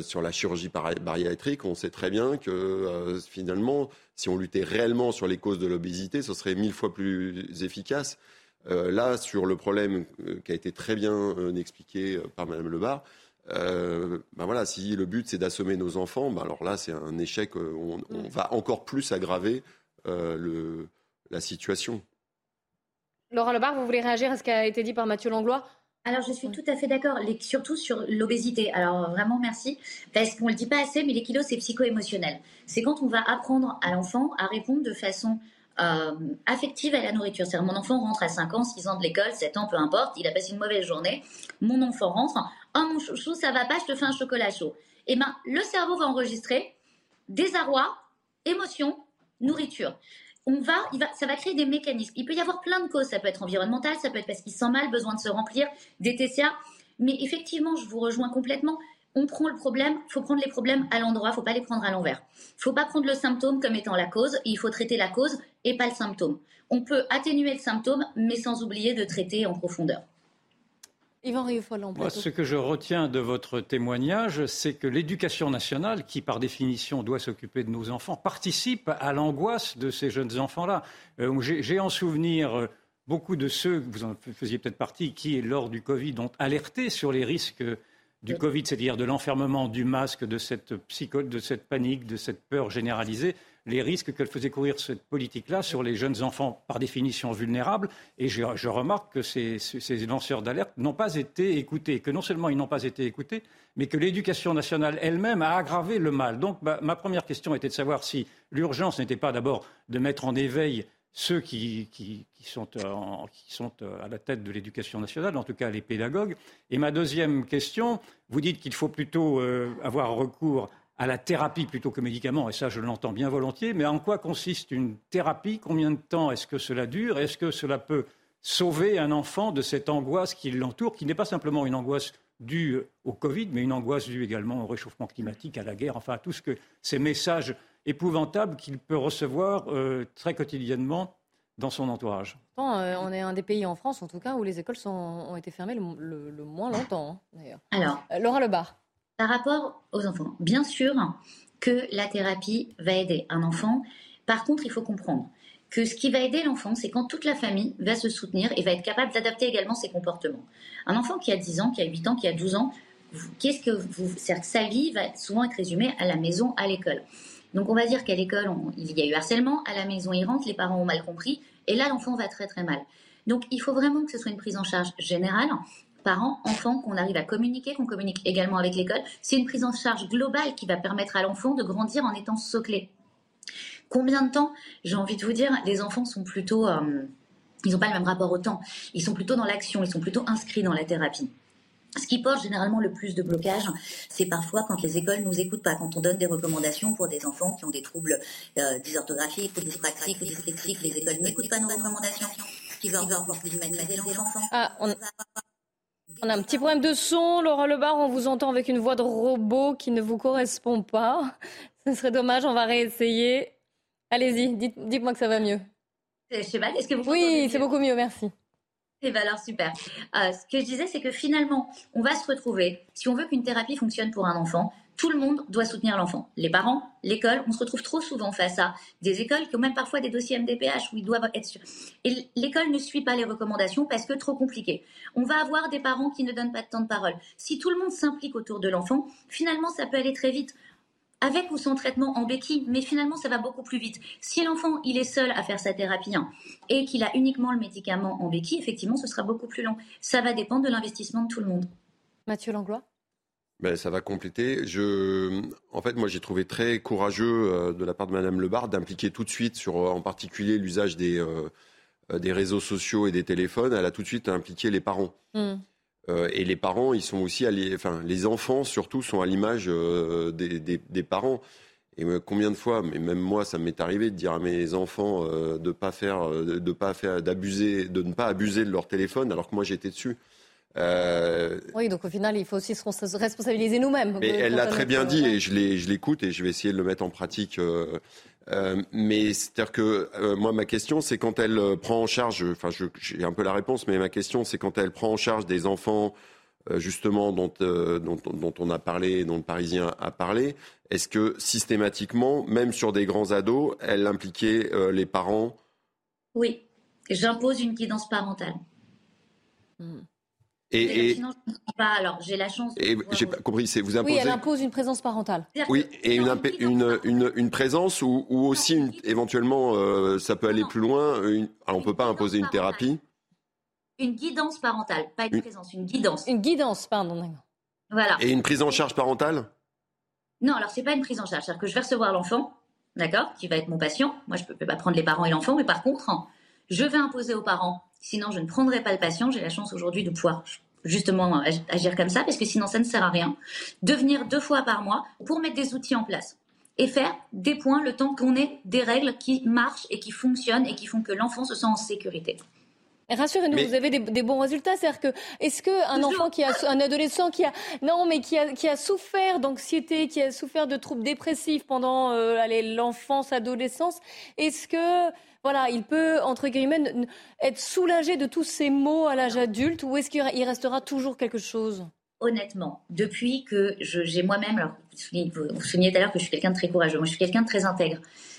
Sur la chirurgie bariatrique, on sait très bien que finalement, si on luttait réellement sur les causes de l'obésité, ce serait 1000 fois plus efficace. Là, sur le problème qui a été très bien expliqué par Madame Lebard, si le but c'est d'assommer nos enfants, alors là c'est un échec. On va encore plus aggraver la situation. Laura Lebard, vous voulez réagir à ce qui a été dit par Mathieu Langlois ? Alors, je suis tout à fait d'accord, surtout sur l'obésité. Alors, vraiment, merci. Parce qu'on ne le dit pas assez, mais les kilos, c'est psycho-émotionnel. C'est quand on va apprendre à l'enfant à répondre de façon affective à la nourriture. C'est-à-dire, mon enfant rentre à 5 ans, 6 ans de l'école, 7 ans, peu importe, il a passé une mauvaise journée. Mon enfant rentre. « Oh, mon chouchou, ça va pas, je te fais un chocolat chaud. » Eh bien, le cerveau va enregistrer désarroi, émotion, nourriture. Ça va créer des mécanismes. Il peut y avoir plein de causes. Ça peut être environnemental, ça peut être parce qu'il se sent mal, besoin de se remplir, des TCA. Mais effectivement, je vous rejoins complètement. On prend le problème, il faut prendre les problèmes à l'endroit, il ne faut pas les prendre à l'envers. Il ne faut pas prendre le symptôme comme étant la cause. Il faut traiter la cause et pas le symptôme. On peut atténuer le symptôme, mais sans oublier de traiter en profondeur. Yvan Rioufol, en plateau. Ce que je retiens de votre témoignage, c'est que l'éducation nationale, qui par définition doit s'occuper de nos enfants, participe à l'angoisse de ces jeunes enfants-là. J'ai en souvenir beaucoup de ceux, vous en faisiez peut-être partie, qui, lors du Covid, ont alerté sur les risques du Covid, c'est-à-dire de l'enfermement, du masque, de cette panique, de cette peur généralisée, les risques qu'elle faisait courir cette politique-là sur les jeunes enfants par définition vulnérables. Et je remarque que ces lanceurs d'alerte n'ont pas été écoutés, que non seulement ils n'ont pas été écoutés, mais que l'éducation nationale elle-même a aggravé le mal. Donc ma première question était de savoir si l'urgence n'était pas d'abord de mettre en éveil ceux qui sont à la tête de l'éducation nationale, en tout cas les pédagogues. Et ma deuxième question, vous dites qu'il faut plutôt avoir recours à la thérapie plutôt que médicaments, et ça je l'entends bien volontiers, mais en quoi consiste une thérapie ? Combien de temps est-ce que cela dure ? Est-ce que cela peut sauver un enfant de cette angoisse qui l'entoure, qui n'est pas simplement une angoisse due au Covid, mais une angoisse due également au réchauffement climatique, à la guerre, enfin à tout ce que ces messages épouvantables qu'il peut recevoir très quotidiennement dans son entourage. On est un des pays en France, en tout cas, où les écoles ont été fermées le moins longtemps, d'ailleurs. Alors, Laura Lebard. Par rapport aux enfants, bien sûr que la thérapie va aider un enfant. Par contre, il faut comprendre que ce qui va aider l'enfant, c'est quand toute la famille va se soutenir et va être capable d'adapter également ses comportements. Un enfant qui a 10 ans, qui a 8 ans, qui a 12 ans, c'est-à-dire que sa vie va souvent être résumée à la maison, à l'école. Donc on va dire qu'à l'école, il y a eu harcèlement, à la maison il rentre, les parents ont mal compris, et là l'enfant va très très mal. Donc il faut vraiment que ce soit une prise en charge générale, parents, enfants, qu'on arrive à communiquer, qu'on communique également avec l'école. C'est une prise en charge globale qui va permettre à l'enfant de grandir en étant soclé. Combien de temps ? J'ai envie de vous dire, les enfants sont plutôt... ils n'ont pas le même rapport au temps. Ils sont plutôt dans l'action, ils sont plutôt inscrits dans la thérapie. Ce qui porte généralement le plus de blocage, c'est parfois quand les écoles ne nous écoutent pas, quand on donne des recommandations pour des enfants qui ont des troubles dysorthographiques ou dyspraxiques ou dyslexiques, les écoles n'écoutent pas nos recommandations, qui vont encore plus humaniser les enfants. On a un petit problème de son, Laura Lebar, on vous entend avec une voix de robot qui ne vous correspond pas. Ce serait dommage, on va réessayer. Allez-y, dites-moi que ça va mieux. Je sais pas, est-ce que vous Oui, c'est beaucoup mieux, merci. Eh bien alors super. Ce que je disais, c'est que finalement, on va se retrouver, si on veut qu'une thérapie fonctionne pour un enfant, tout le monde doit soutenir l'enfant. Les parents, l'école, on se retrouve trop souvent face à des écoles qui ont même parfois des dossiers MDPH où ils doivent être sûrs. Et l'école ne suit pas les recommandations parce que trop compliqué. On va avoir des parents qui ne donnent pas de temps de parole. Si tout le monde s'implique autour de l'enfant, finalement ça peut aller très vite. Avec ou sans traitement en béquille, mais finalement ça va beaucoup plus vite. Si l'enfant il est seul à faire sa thérapie et qu'il a uniquement le médicament en béquille, effectivement ce sera beaucoup plus long. Ça va dépendre de l'investissement de tout le monde. Mathieu Langlois. Ben, ça va compléter. En fait, moi, j'ai trouvé très courageux de la part de Madame Lebar d'impliquer tout de suite sur, en particulier, l'usage des réseaux sociaux et des téléphones. Elle a tout de suite impliqué les parents. Mmh. Et les parents, ils sont aussi, les enfants surtout sont à l'image des parents. Et combien de fois, mais même moi, ça m'est arrivé de dire à mes enfants de ne pas abuser de leur téléphone, alors que moi j'étais dessus. Oui, donc au final, il faut aussi se responsabiliser nous-mêmes. Mais elle l'a très bien dit, et je l'écoute, et je vais essayer de le mettre en pratique. Mais c'est-à-dire que moi, ma question, c'est quand elle prend en charge. Enfin, j'ai un peu la réponse, mais ma question, c'est quand elle prend en charge des enfants, justement, dont on a parlé, dont le Parisien a parlé. Est-ce que systématiquement, même sur des grands ados, elle impliquait les parents ? Oui, j'impose une guidance parentale. Et sinon, je ne comprends pas. Alors, j'ai la chance. Et j'ai pas compris. C'est vous imposez. Oui, elle impose une présence parentale. Oui, et une présence ou aussi éventuellement, ça peut aller plus loin. Alors, on peut pas imposer une thérapie. Une guidance parentale, pas une présence, une guidance. Une guidance, pardon. Voilà. Et une prise en charge parentale ? Non, alors c'est pas une prise en charge. C'est-à-dire que je vais recevoir l'enfant, d'accord, qui va être mon patient. Moi, je peux pas prendre les parents et l'enfant, mais par contre, je vais imposer aux parents. Sinon, je ne prendrai pas le patient. J'ai la chance aujourd'hui de pouvoir justement agir comme ça, parce que sinon, ça ne sert à rien. De venir 2 fois par mois pour mettre des outils en place et faire des points le temps qu'on ait des règles qui marchent et qui fonctionnent et qui font que l'enfant se sent en sécurité. Rassurez-nous, vous avez des bons résultats. C'est-à-dire que, est-ce qu'un enfant un adolescent qui a souffert d'anxiété, qui a souffert de troubles dépressifs pendant l'enfance, adolescence, est-ce que, voilà, il peut, entre guillemets, être soulagé de tous ces maux à l'âge adulte, ou est-ce qu'il restera toujours quelque chose ? Honnêtement, depuis que j'ai moi-même, alors vous soulignez tout à l'heure que je suis quelqu'un de très courageux, moi je suis quelqu'un de très intègre.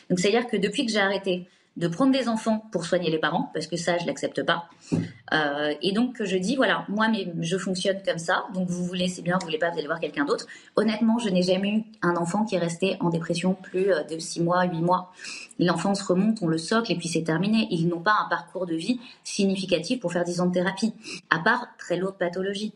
Donc c'est-à-dire que depuis que j'ai arrêté de prendre des enfants pour soigner les parents, parce que ça, je ne l'accepte pas. Et donc, je dis, voilà, moi, je fonctionne comme ça, donc vous voulez, c'est bien, vous ne voulez pas, vous allez voir quelqu'un d'autre. Honnêtement, je n'ai jamais eu un enfant qui est resté en dépression plus de 6 mois, 8 mois. L'enfance remonte, on le socle, et puis c'est terminé. Ils n'ont pas un parcours de vie significatif pour faire 10 ans de thérapie, à part très lourde pathologie.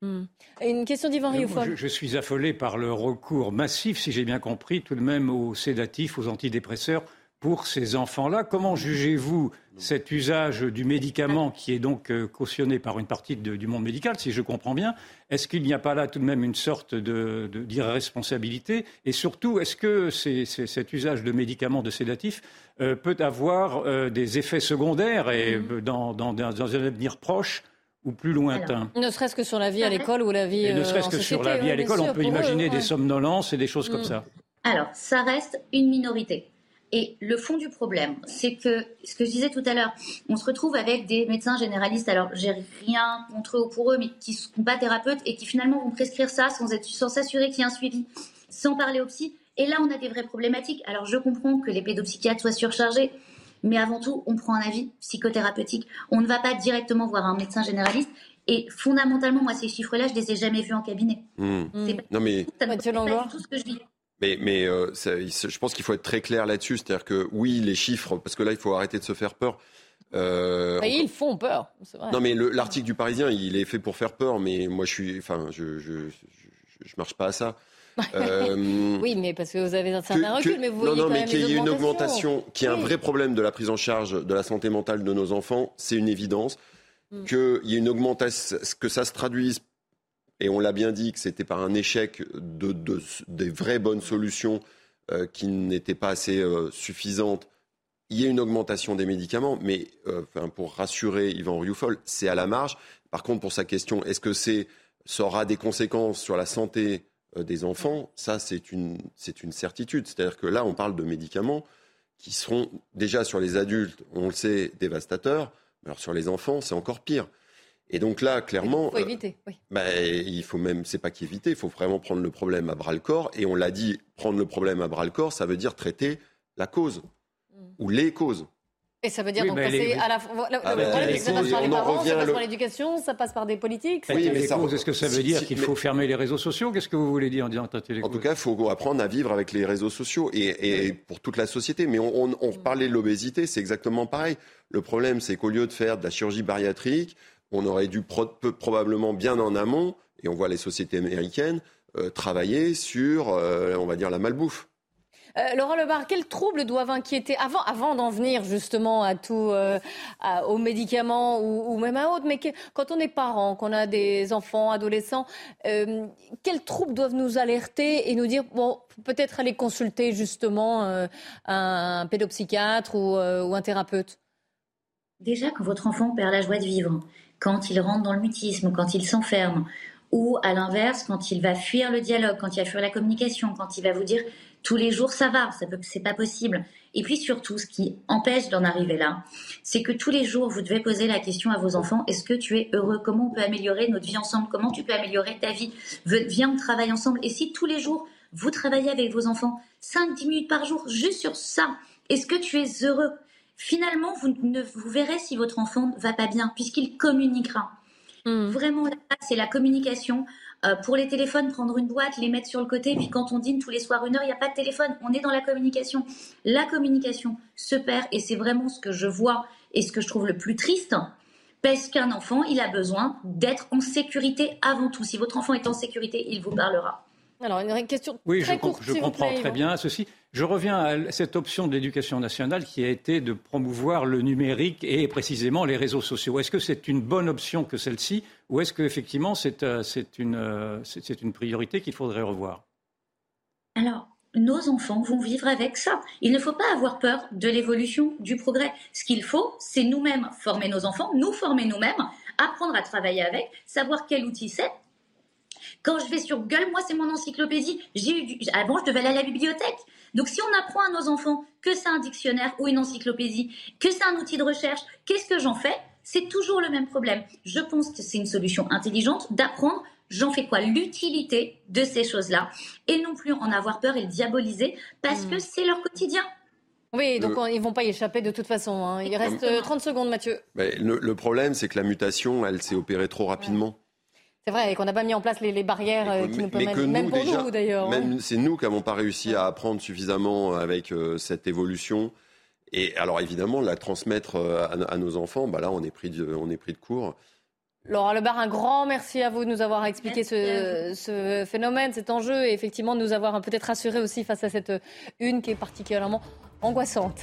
Une question d'Yvan Rioufol. Je suis affolé par le recours massif, si j'ai bien compris, tout de même aux sédatifs, aux antidépresseurs, pour ces enfants-là. Comment jugez-vous cet usage du médicament qui est donc cautionné par une partie du monde médical, si je comprends bien ? Est-ce qu'il n'y a pas là tout de même une sorte d'irresponsabilité ? Et surtout, est-ce que cet usage de médicaments, de sédatifs, peut avoir des effets secondaires et dans un avenir proche ou plus lointain ? Ne serait-ce que sur la vie à l'école ou la vie en société. Ne serait-ce que sur la vie à l'école, on peut imaginer des somnolences et des choses comme ça. Alors, ça reste une minorité. Et le fond du problème, c'est que, ce que je disais tout à l'heure, on se retrouve avec des médecins généralistes, alors j'ai rien contre eux ou pour eux, mais qui ne sont pas thérapeutes et qui finalement vont prescrire ça sans s'assurer qu'il y a un suivi, sans parler aux psy. Et là, on a des vraies problématiques. Alors je comprends que les pédopsychiatres soient surchargés, mais avant tout, on prend un avis psychothérapeutique. On ne va pas directement voir un médecin généraliste. Et fondamentalement, moi, ces chiffres-là, je ne les ai jamais vus en cabinet. C'est pas tout ce que je vis. Mais je pense qu'il faut être très clair là-dessus, c'est-à-dire que oui, les chiffres, parce que là, il faut arrêter de se faire peur. Ils font peur, c'est vrai. Non, mais l'article du Parisien, il est fait pour faire peur, mais moi, je marche pas à ça. Oui, mais parce que vous avez un certain recul, mais vous voyez quand même qu'il y ait une augmentation, qu'il y ait un vrai problème de la prise en charge de la santé mentale de nos enfants, c'est une évidence. Qu'il y ait une augmentation, que ça se traduise. Et on l'a bien dit que c'était par un échec des vraies bonnes solutions qui n'étaient pas assez suffisantes. Il y a une augmentation des médicaments, mais pour rassurer Yvan Rioufol, c'est à la marge. Par contre, pour sa question, est-ce que ça aura des conséquences sur la santé des enfants? Ça, c'est une certitude. C'est-à-dire que là, on parle de médicaments qui seront déjà sur les adultes, on le sait, dévastateurs. Mais alors sur les enfants, c'est encore pire. Et donc là, clairement, il faut éviter. Oui. Il faut même, c'est pas qu'éviter, il faut vraiment prendre le problème à bras-le-corps. Et on l'a dit, prendre le problème à bras-le-corps, ça veut dire traiter la cause ou les causes. Et ça veut dire, oui, donc, passer à la... le problème, c'est que ça passe par les parents, ça passe par l'éducation, ça passe par des politiques. Oui, mais ça... Est-ce que ça veut dire qu'il faut fermer les réseaux sociaux? Qu'est-ce que vous voulez dire en disant tâter les causes? En tout cas, il faut apprendre à vivre avec les réseaux sociaux et pour toute la société. Mais on parlait de l'obésité, c'est exactement pareil. Le problème, c'est qu'au lieu de faire de la chirurgie bariatrique, on aurait dû probablement bien en amont, et on voit les sociétés américaines, travailler sur, on va dire, la malbouffe. Laurent Houbard, quels troubles doivent inquiéter avant d'en venir justement à tout, aux médicaments ou même à autres, mais quand on est parent, qu'on a des enfants, adolescents, quels troubles doivent nous alerter et nous dire bon, peut-être aller consulter justement un pédopsychiatre ou un thérapeute? Déjà, quand votre enfant perd la joie de vivre, quand il rentre dans le mutisme, quand il s'enferme, ou à l'inverse, quand il va fuir le dialogue, quand il va fuir la communication, quand il va vous dire tous les jours ça va, c'est pas possible. Et puis surtout, ce qui empêche d'en arriver là, c'est que tous les jours vous devez poser la question à vos enfants: est-ce que tu es heureux? Comment on peut améliorer notre vie ensemble? Comment tu peux améliorer ta vie? Viens, on travaille ensemble. Et si tous les jours vous travaillez avec vos enfants 5-10 minutes par jour juste sur ça, est-ce que tu es heureux? Finalement, vous verrez si votre enfant va pas bien, puisqu'il communiquera. Vraiment, là, c'est la communication. Pour les téléphones, prendre une boîte, les mettre sur le côté, puis quand on dîne tous les soirs 1 heure, il n'y a pas de téléphone. On est dans la communication. La communication se perd, et c'est vraiment ce que je vois et ce que je trouve le plus triste, parce qu'un enfant, il a besoin d'être en sécurité avant tout. Si votre enfant est en sécurité, il vous parlera. Alors, une question très courte, je comprends très bien ceci. Je reviens à cette option de l'éducation nationale qui a été de promouvoir le numérique et précisément les réseaux sociaux. Est-ce que c'est une bonne option que celle-ci, ou est-ce qu'effectivement c'est une priorité qu'il faudrait revoir? Alors, nos enfants vont vivre avec ça. Il ne faut pas avoir peur de l'évolution, du progrès. Ce qu'il faut, c'est nous-mêmes former nos enfants, nous former nous-mêmes, apprendre à travailler avec, savoir quel outil c'est. Quand je vais sur Google, moi, c'est mon encyclopédie. Avant, je devais aller à la bibliothèque. Donc, si on apprend à nos enfants que c'est un dictionnaire ou une encyclopédie, que c'est un outil de recherche, qu'est-ce que j'en fais? C'est toujours le même problème. Je pense que c'est une solution intelligente d'apprendre, j'en fais quoi? L'utilité de ces choses-là. Et non plus en avoir peur et le diaboliser, parce que c'est leur quotidien. Oui, donc ils ne vont pas y échapper de toute façon. Hein. Il reste 30 secondes, Mathieu. Mais le problème, c'est que la mutation, elle s'est opérée trop rapidement. Ouais. C'est vrai, et qu'on n'a pas mis en place les barrières qui nous permettent, même pour nous d'ailleurs. Même, c'est nous qui n'avons pas réussi à apprendre suffisamment avec cette évolution. Et alors évidemment, la transmettre à nos enfants, bah là on est pris de court. Laurent Houbard, un grand merci à vous de nous avoir expliqué ce phénomène, cet enjeu, et effectivement de nous avoir peut-être rassurés aussi face à cette une qui est particulièrement angoissante,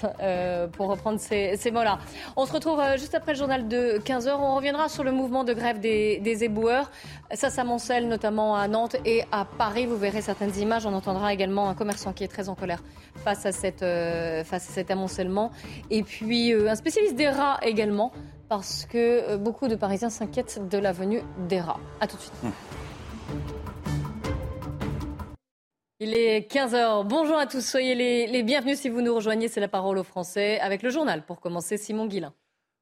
pour reprendre ces mots-là. On se retrouve juste après le journal de 15h. On reviendra sur le mouvement de grève des éboueurs. Ça s'amoncelle notamment à Nantes et à Paris. Vous verrez certaines images. On entendra également un commerçant qui est très en colère face à cet amoncellement. Et puis un spécialiste des rats également, parce que beaucoup de Parisiens s'inquiètent de la venue des rats. À tout de suite. Il est 15h. Bonjour à tous, soyez les bienvenus si vous nous rejoignez. C'est La parole aux Français avec le journal. Pour commencer, Simon Guilin.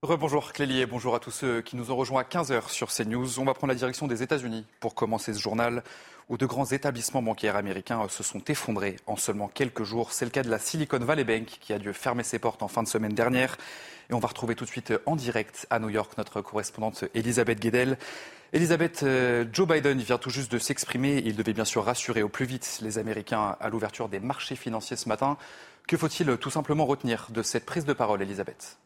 Rebonjour Clélie et bonjour à tous ceux qui nous ont rejoints à 15h sur CNews. On va prendre la direction des États-Unis pour commencer ce journal, où de grands établissements bancaires américains se sont effondrés en seulement quelques jours. C'est le cas de la Silicon Valley Bank qui a dû fermer ses portes en fin de semaine dernière. Et on va retrouver tout de suite en direct à New York notre correspondante Elisabeth Guédel. Elisabeth, Joe Biden vient tout juste de s'exprimer. Il devait bien sûr rassurer au plus vite les Américains à l'ouverture des marchés financiers ce matin. Que faut-il tout simplement retenir de cette prise de parole, Elisabeth ?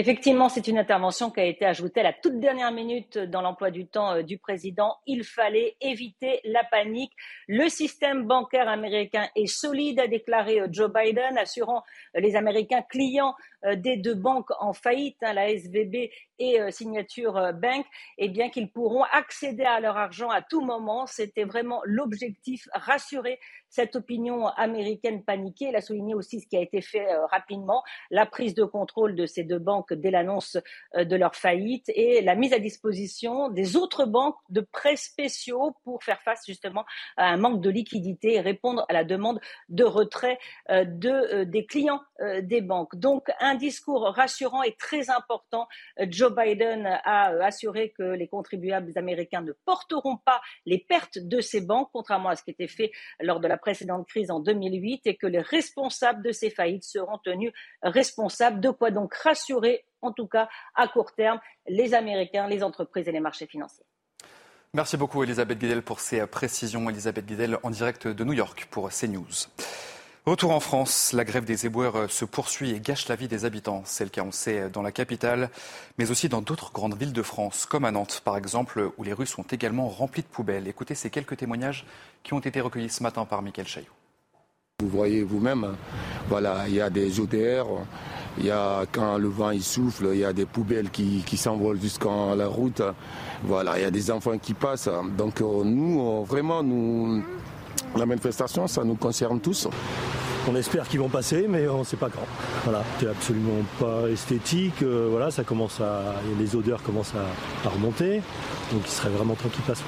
Effectivement, c'est une intervention qui a été ajoutée à la toute dernière minute dans l'emploi du temps du président. Il fallait éviter la panique. Le système bancaire américain est solide, a déclaré Joe Biden, assurant les Américains clients des deux banques en faillite, la SVB et Signature Bank, eh bien qu'ils pourront accéder à leur argent à tout moment. C'était vraiment l'objectif, rassurer cette opinion américaine paniquée. Elle a souligné aussi ce qui a été fait rapidement, la prise de contrôle de ces deux banques dès l'annonce de leur faillite et la mise à disposition des autres banques de prêts spéciaux pour faire face justement à un manque de liquidité et répondre à la demande de retrait des clients des banques. Donc un discours rassurant et très important. Joe Biden a assuré que les contribuables américains ne porteront pas les pertes de ces banques, contrairement à ce qui était fait lors de la précédente crise en 2008, et que les responsables de ces faillites seront tenus responsables. De quoi donc rassurer, en tout cas à court terme, les Américains, les entreprises et les marchés financiers. Merci beaucoup Elisabeth Guédel pour ces précisions. Elisabeth Guédel en direct de New York pour CNews. Retour en France, la grève des éboueurs se poursuit et gâche la vie des habitants. C'est le cas, on sait, dans la capitale, mais aussi dans d'autres grandes villes de France, comme à Nantes, par exemple, où les rues sont également remplies de poubelles. Écoutez ces quelques témoignages qui ont été recueillis ce matin par Michael Chaillot. Vous voyez vous-même, voilà, il y a des ODR, il y a quand le vent il souffle, il y a des poubelles qui s'envolent jusqu'à la route, voilà, il y a des enfants qui passent. Donc nous, vraiment, la manifestation, ça nous concerne tous. On espère qu'ils vont passer, mais on ne sait pas quand. Voilà, c'est absolument pas esthétique. Voilà, ça commence les odeurs commencent à remonter. Donc il serait vraiment temps qu'ils passent.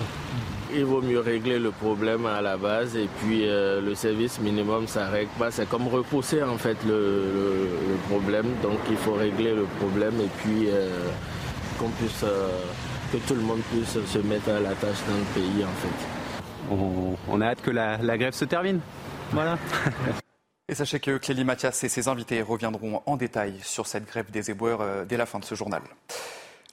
Il vaut mieux régler le problème à la base et puis le service minimum, ça ne règle pas. C'est comme repousser en fait le problème. Donc il faut régler le problème et puis que tout le monde puisse se mettre à la tâche dans le pays en fait. On a hâte que la grève se termine. Voilà. Et sachez que Clélie Mathias et ses invités reviendront en détail sur cette grève des éboueurs dès la fin de ce journal.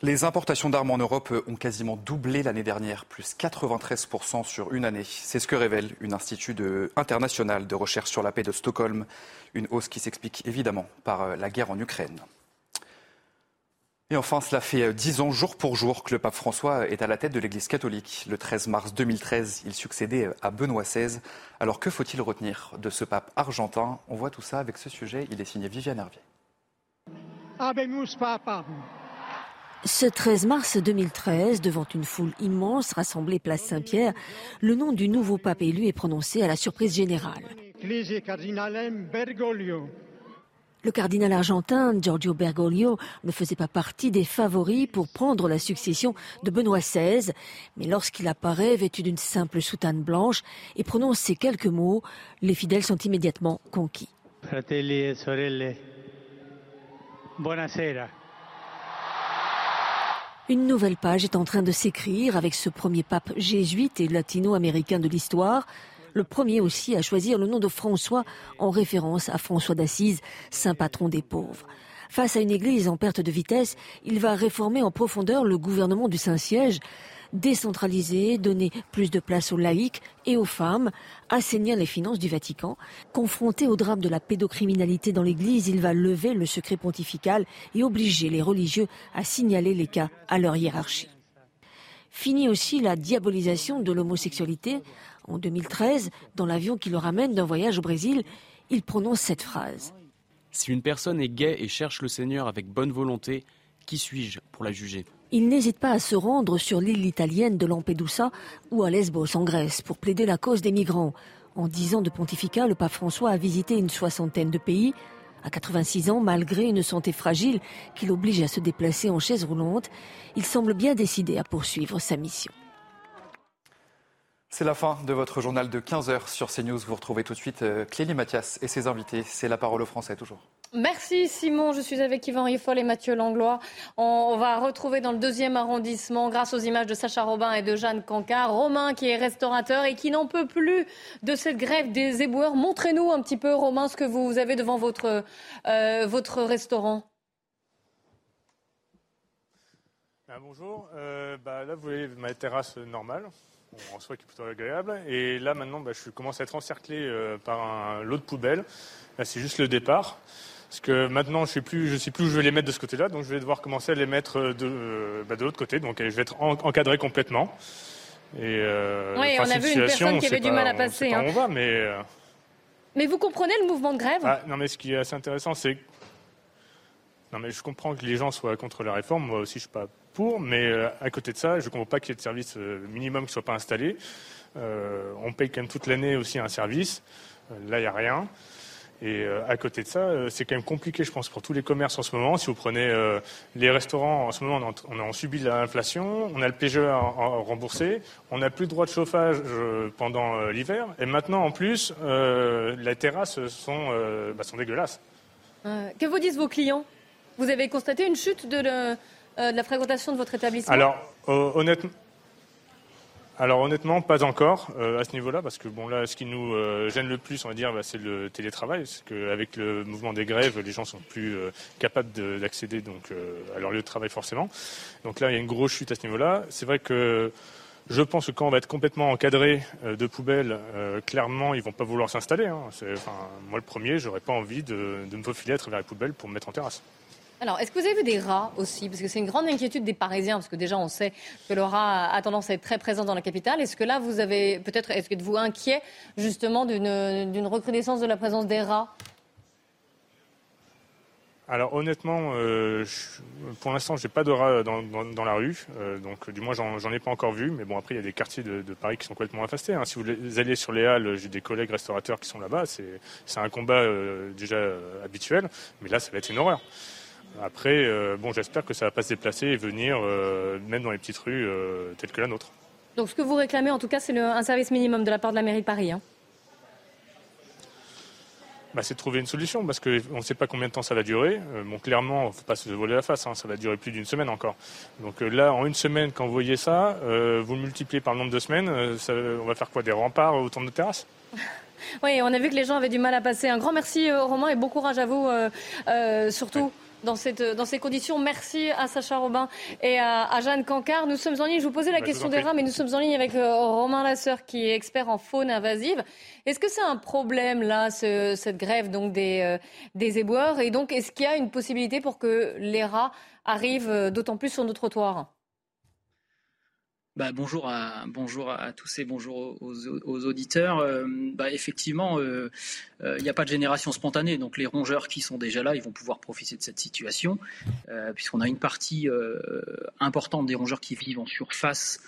Les importations d'armes en Europe ont quasiment doublé l'année dernière, plus 93% sur une année. C'est ce que révèle un institut international de recherche sur la paix de Stockholm. Une hausse qui s'explique évidemment par la guerre en Ukraine. Et enfin, cela fait 10 ans, jour pour jour, que le pape François est à la tête de l'Église catholique. Le 13 mars 2013, il succédait à Benoît XVI. Alors que faut-il retenir de ce pape argentin? On voit tout ça avec ce sujet. Il est signé Viviane Hervier. Habemus Papa. Ce 13 mars 2013, devant une foule immense rassemblée place Saint-Pierre, le nom du nouveau pape élu est prononcé à la surprise générale. Ecclesiae Cardinalem Bergoglio. Le cardinal argentin Jorge Bergoglio ne faisait pas partie des favoris pour prendre la succession de Benoît XVI. Mais lorsqu'il apparaît vêtu d'une simple soutane blanche et prononce ces quelques mots, les fidèles sont immédiatement conquis. Fratelli et sorelle, buonasera. Une nouvelle page est en train de s'écrire avec ce premier pape jésuite et latino-américain de l'histoire. Le premier aussi à choisir le nom de François en référence à François d'Assise, saint patron des pauvres. Face à une église en perte de vitesse, il va réformer en profondeur le gouvernement du Saint-Siège, décentraliser, donner plus de place aux laïcs et aux femmes, assainir les finances du Vatican. Confronté au drame de la pédocriminalité dans l'église, il va lever le secret pontifical et obliger les religieux à signaler les cas à leur hiérarchie. Finit aussi la diabolisation de l'homosexualité. En 2013, dans l'avion qui le ramène d'un voyage au Brésil, il prononce cette phrase. Si une personne est gaie et cherche le Seigneur avec bonne volonté, qui suis-je pour la juger? Il n'hésite pas à se rendre sur l'île italienne de Lampedusa ou à Lesbos en Grèce pour plaider la cause des migrants. En 10 ans de pontificat, le pape François a visité une soixantaine de pays. À 86 ans, malgré une santé fragile qui l'oblige à se déplacer en chaise roulante, il semble bien décidé à poursuivre sa mission. C'est la fin de votre journal de 15h sur CNews. Vous retrouvez tout de suite Clélie Mathias et ses invités. C'est La parole aux Français, toujours. Merci Simon, je suis avec Yvan Rioufol et Mathieu Langlois. On va retrouver dans le 2e arrondissement, grâce aux images de Sacha Robin et de Jeanne Canca, Romain qui est restaurateur et qui n'en peut plus de cette grève des éboueurs. Montrez-nous un petit peu, Romain, ce que vous avez devant votre restaurant. Bonjour, là vous voyez ma terrasse normale. En soi qui est plutôt agréable. Et là maintenant je commence à être encerclé par un lot de poubelles. Là c'est juste le départ. Parce que maintenant je ne sais plus où je vais les mettre de ce côté-là, donc je vais devoir commencer à les mettre de l'autre côté. Donc je vais être encadré complètement. Et oui, on a vu une personne qui avait du mal à passer. On va, mais vous comprenez le mouvement de grève ? Ah, non mais ce qui est assez intéressant, c'est Non mais je comprends que les gens soient contre la réforme, moi aussi je suis pas pour, mais à côté de ça, je ne comprends pas qu'il y ait de service minimum qui ne soit pas installé. On paye quand même toute l'année aussi un service, là il n'y a rien. Et à côté de ça, c'est quand même compliqué, je pense, pour tous les commerces en ce moment. Si vous prenez les restaurants, en ce moment, on subit l'inflation, on a le PGE à rembourser, on n'a plus de droit de chauffage pendant l'hiver. Et maintenant, en plus, les terrasses sont dégueulasses. Que vous disent vos clients ? Vous avez constaté une chute de la fréquentation de votre établissement ? Alors, honnêtement... pas encore à ce niveau-là, parce que bon là, ce qui nous gêne le plus, on va dire, c'est le télétravail, parce qu'avec le mouvement des grèves, les gens sont plus capables d'accéder donc à leur lieu de travail forcément. Donc là, il y a une grosse chute à ce niveau-là. C'est vrai que je pense que quand on va être complètement encadré de poubelles, clairement, ils vont pas vouloir s'installer. Hein. Moi, le premier, j'aurais pas envie de me faufiler à travers les poubelles pour me mettre en terrasse. Alors, est-ce que vous avez vu des rats aussi ? Parce que c'est une grande inquiétude des Parisiens, parce que déjà on sait que le rat a tendance à être très présent dans la capitale. Est-ce que là, vous avez peut-être, est-ce que vous inquiet justement d'une recrudescence de la présence des rats ? Alors honnêtement, pour l'instant, j'ai pas de rats dans la rue, donc du moins j'en ai pas encore vu. Mais bon, après il y a des quartiers de Paris qui sont complètement infestés. Hein. Si vous allez sur les Halles, j'ai des collègues restaurateurs qui sont là-bas. C'est un combat déjà habituel, mais là ça va être une horreur. Après, j'espère que ça ne va pas se déplacer et venir, même dans les petites rues telles que la nôtre. Donc ce que vous réclamez, en tout cas, c'est un service minimum de la part de la mairie de Paris, hein. C'est de trouver une solution, parce qu'on ne sait pas combien de temps ça va durer. Clairement, il ne faut pas se voiler la face, hein, ça va durer plus d'une semaine encore. Donc là, en une semaine, quand vous voyez ça, vous le multipliez par le nombre de semaines, on va faire quoi, des remparts autour de nos terrasses ? Oui, on a vu que les gens avaient du mal à passer. Un grand merci, Romain, et bon courage à vous, surtout. Ouais. Dans ces conditions, merci à Sacha Robin et à Jeanne Canca. Nous sommes en ligne, je vous posais la question des rats, mais nous sommes en ligne avec Romain Lasseur, qui est expert en faune invasive. Est-ce que c'est un problème, là, cette grève donc, des éboueurs ? Et donc, est-ce qu'il y a une possibilité pour que les rats arrivent d'autant plus sur nos trottoirs ? Bonjour à tous et bonjour aux auditeurs. Effectivement, il n'y a pas de génération spontanée. Donc les rongeurs qui sont déjà là, ils vont pouvoir profiter de cette situation, puisqu'on a une partie importante des rongeurs qui vivent en surface,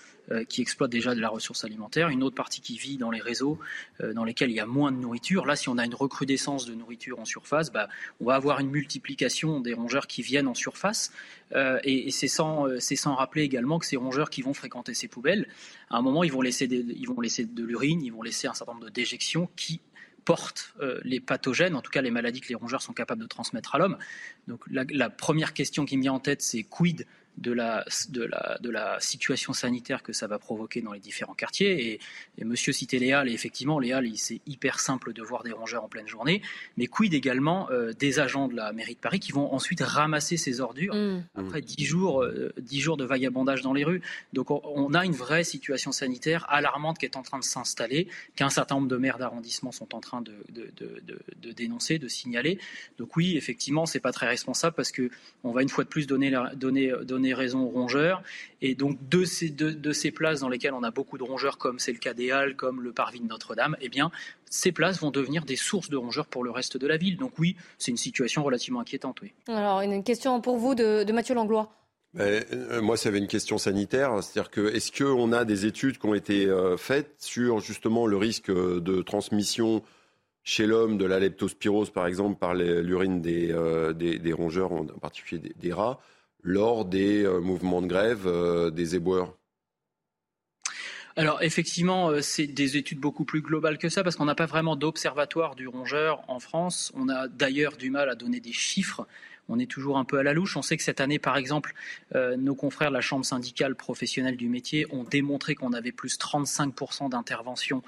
qui exploitent déjà de la ressource alimentaire, une autre partie qui vit dans les réseaux dans lesquels il y a moins de nourriture. Là, si on a une recrudescence de nourriture en surface, on va avoir une multiplication des rongeurs qui viennent en surface. Et c'est sans rappeler également que ces rongeurs qui vont fréquenter ces poubelles, à un moment, ils vont laisser de l'urine, ils vont laisser un certain nombre de déjections qui portent les pathogènes, en tout cas les maladies que les rongeurs sont capables de transmettre à l'homme. Donc la première question qui me vient en tête, c'est quid de la situation sanitaire que ça va provoquer dans les différents quartiers. Et monsieur citait les Halles, et effectivement, les Halles, c'est hyper simple de voir des rongeurs en pleine journée, mais quid également des agents de la mairie de Paris qui vont ensuite ramasser ces ordures après 10 jours de vagabondage dans les rues. Donc on a une vraie situation sanitaire alarmante qui est en train de s'installer, qu'un certain nombre de maires d'arrondissement sont en train de dénoncer, de signaler. Donc oui, effectivement, c'est pas très responsable, parce que on va une fois de plus donner raison aux rongeurs, et donc de ces places dans lesquelles on a beaucoup de rongeurs, comme c'est le cas des Halles, comme le parvis de Notre-Dame, ces places vont devenir des sources de rongeurs pour le reste de la ville. Donc oui, c'est une situation relativement inquiétante. Oui. Alors une question pour vous de Mathieu Langlois. Moi, ça avait une question sanitaire, c'est-à-dire que est-ce qu'on a des études qui ont été faites sur justement le risque de transmission chez l'homme de la leptospirose, par exemple, par l'urine des rongeurs, en particulier des rats, lors des mouvements de grève des éboueurs ? Alors effectivement, c'est des études beaucoup plus globales que ça, parce qu'on n'a pas vraiment d'observatoire du rongeur en France. On a d'ailleurs du mal à donner des chiffres. On est toujours un peu à la louche. On sait que cette année, par exemple, nos confrères de la Chambre syndicale professionnelle du métier ont démontré qu'on avait plus 35% d'intervention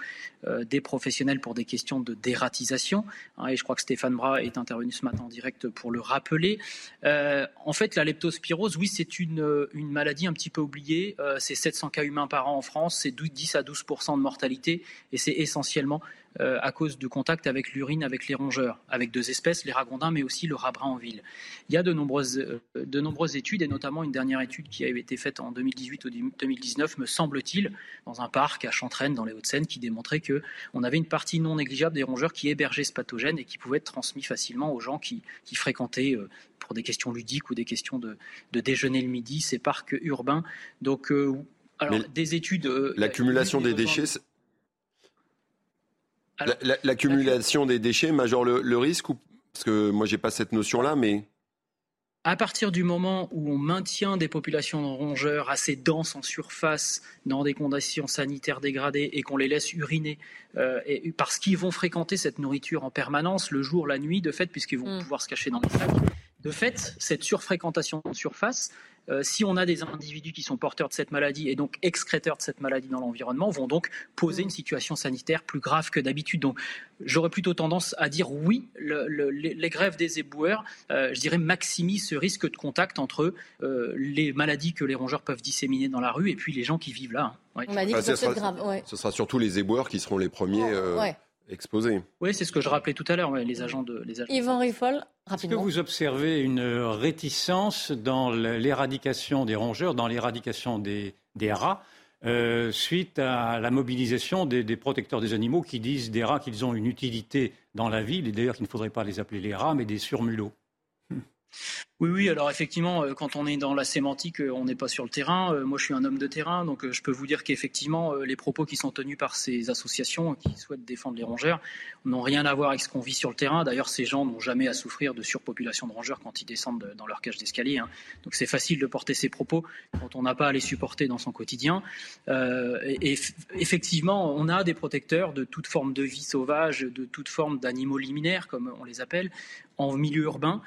des professionnels pour des questions de dératisation. Et je crois que Stéphane Bras est intervenu ce matin en direct pour le rappeler. En fait, la leptospirose, oui, c'est une maladie un petit peu oubliée. C'est 700 cas humains par an en France. C'est 10 à 12% de mortalité. Et c'est essentiellement à cause du contact avec l'urine, avec les rongeurs, avec deux espèces, les ragondins, mais aussi le rat brun en ville. Il y a de nombreuses études, et notamment une dernière étude qui a été faite en 2018 ou 2019, me semble-t-il, dans un parc à Chantraine, dans les Hauts-de-Seine, qui démontrait qu'on avait une partie non négligeable des rongeurs qui hébergeaient ce pathogène et qui pouvait être transmis facilement aux gens qui fréquentaient, pour des questions ludiques ou des questions de déjeuner le midi, ces parcs urbains. Donc, des études... L'accumulation des déchets... L'accumulation des déchets majore le risque ou... Parce que moi, je n'ai pas cette notion-là, mais... À partir du moment où on maintient des populations de rongeurs assez denses en surface, dans des conditions sanitaires dégradées, et qu'on les laisse uriner, parce qu'ils vont fréquenter cette nourriture en permanence, le jour, la nuit, de fait, puisqu'ils vont pouvoir se cacher dans les sacs. De fait, cette surfréquentation de surface, si on a des individus qui sont porteurs de cette maladie et donc excréteurs de cette maladie dans l'environnement, vont donc poser une situation sanitaire plus grave que d'habitude. Donc j'aurais plutôt tendance à dire oui, les grèves des éboueurs, je dirais, maximisent ce risque de contact entre les maladies que les rongeurs peuvent disséminer dans la rue et puis les gens qui vivent là. Hein. Ouais. On a dit que c'est grave. Ouais. Ce sera surtout les éboueurs qui seront les premiers... exposé. Oui, c'est ce que je rappelais tout à l'heure, les agents de... Yvan Rioufol, rapidement. Est-ce que vous observez une réticence dans l'éradication des rongeurs, dans l'éradication des rats, suite à la mobilisation des protecteurs des animaux qui disent des rats qu'ils ont une utilité dans la ville, et d'ailleurs qu'il ne faudrait pas les appeler les rats, mais des surmulots? Oui, alors effectivement, quand on est dans la sémantique, on n'est pas sur le terrain. Moi, je suis un homme de terrain, donc je peux vous dire qu'effectivement, les propos qui sont tenus par ces associations qui souhaitent défendre les rongeurs n'ont rien à voir avec ce qu'on vit sur le terrain. D'ailleurs, ces gens n'ont jamais à souffrir de surpopulation de rongeurs quand ils descendent dans leur cage d'escalier. Donc c'est facile de porter ces propos quand on n'a pas à les supporter dans son quotidien. Et effectivement, on a des protecteurs de toute forme de vie sauvage, de toute forme d'animaux liminaires, comme on les appelle, en milieu urbain.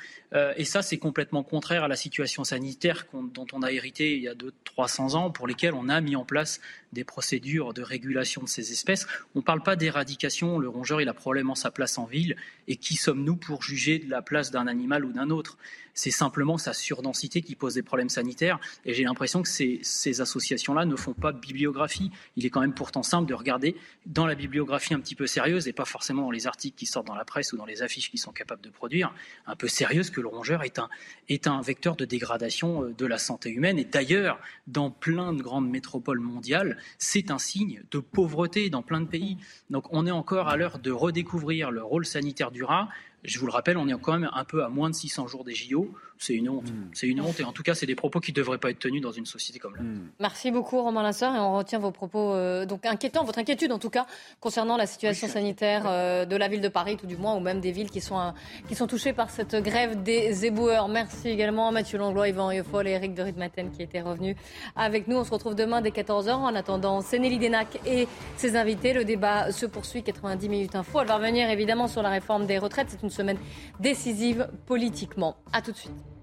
Et ça, c'est complètement contraire à la situation sanitaire dont on a hérité il y a 200-300 ans, pour lesquels on a mis en place des procédures de régulation de ces espèces. On ne parle pas d'éradication, le rongeur il a probablement sa place en ville, et qui sommes-nous pour juger de la place d'un animal ou d'un autre ? C'est simplement sa surdensité qui pose des problèmes sanitaires, et j'ai l'impression que ces associations-là ne font pas de bibliographie. Il est quand même pourtant simple de regarder dans la bibliographie un petit peu sérieuse, et pas forcément dans les articles qui sortent dans la presse ou dans les affiches qu'ils sont capables de produire, un peu sérieuse, que le rongeur est un vecteur de dégradation de la santé humaine. Et d'ailleurs, dans plein de grandes métropoles mondiales, c'est un signe de pauvreté dans plein de pays. Donc on est encore à l'heure de redécouvrir le rôle sanitaire du rat. Je vous le rappelle, on est quand même un peu à moins de 600 jours des JO. C'est une honte. C'est une honte. Et en tout cas, c'est des propos qui ne devraient pas être tenus dans une société comme la nôtre. Merci beaucoup, Romain Lasseur. Et on retient vos propos donc inquiétants, votre inquiétude en tout cas, concernant la situation sanitaire de la ville de Paris, tout du moins, ou même des villes qui sont touchées par cette grève des éboueurs. Merci également à Mathieu Langlois, Yvan Rioufol et Eric de Ritmaten qui étaient revenus avec nous. On se retrouve demain dès 14h. En attendant, c'est Nelly Denac et ses invités. Le débat se poursuit. 90 minutes info. Elle va revenir évidemment sur la réforme des retraites. C'est une semaine décisive politiquement. À tout de suite.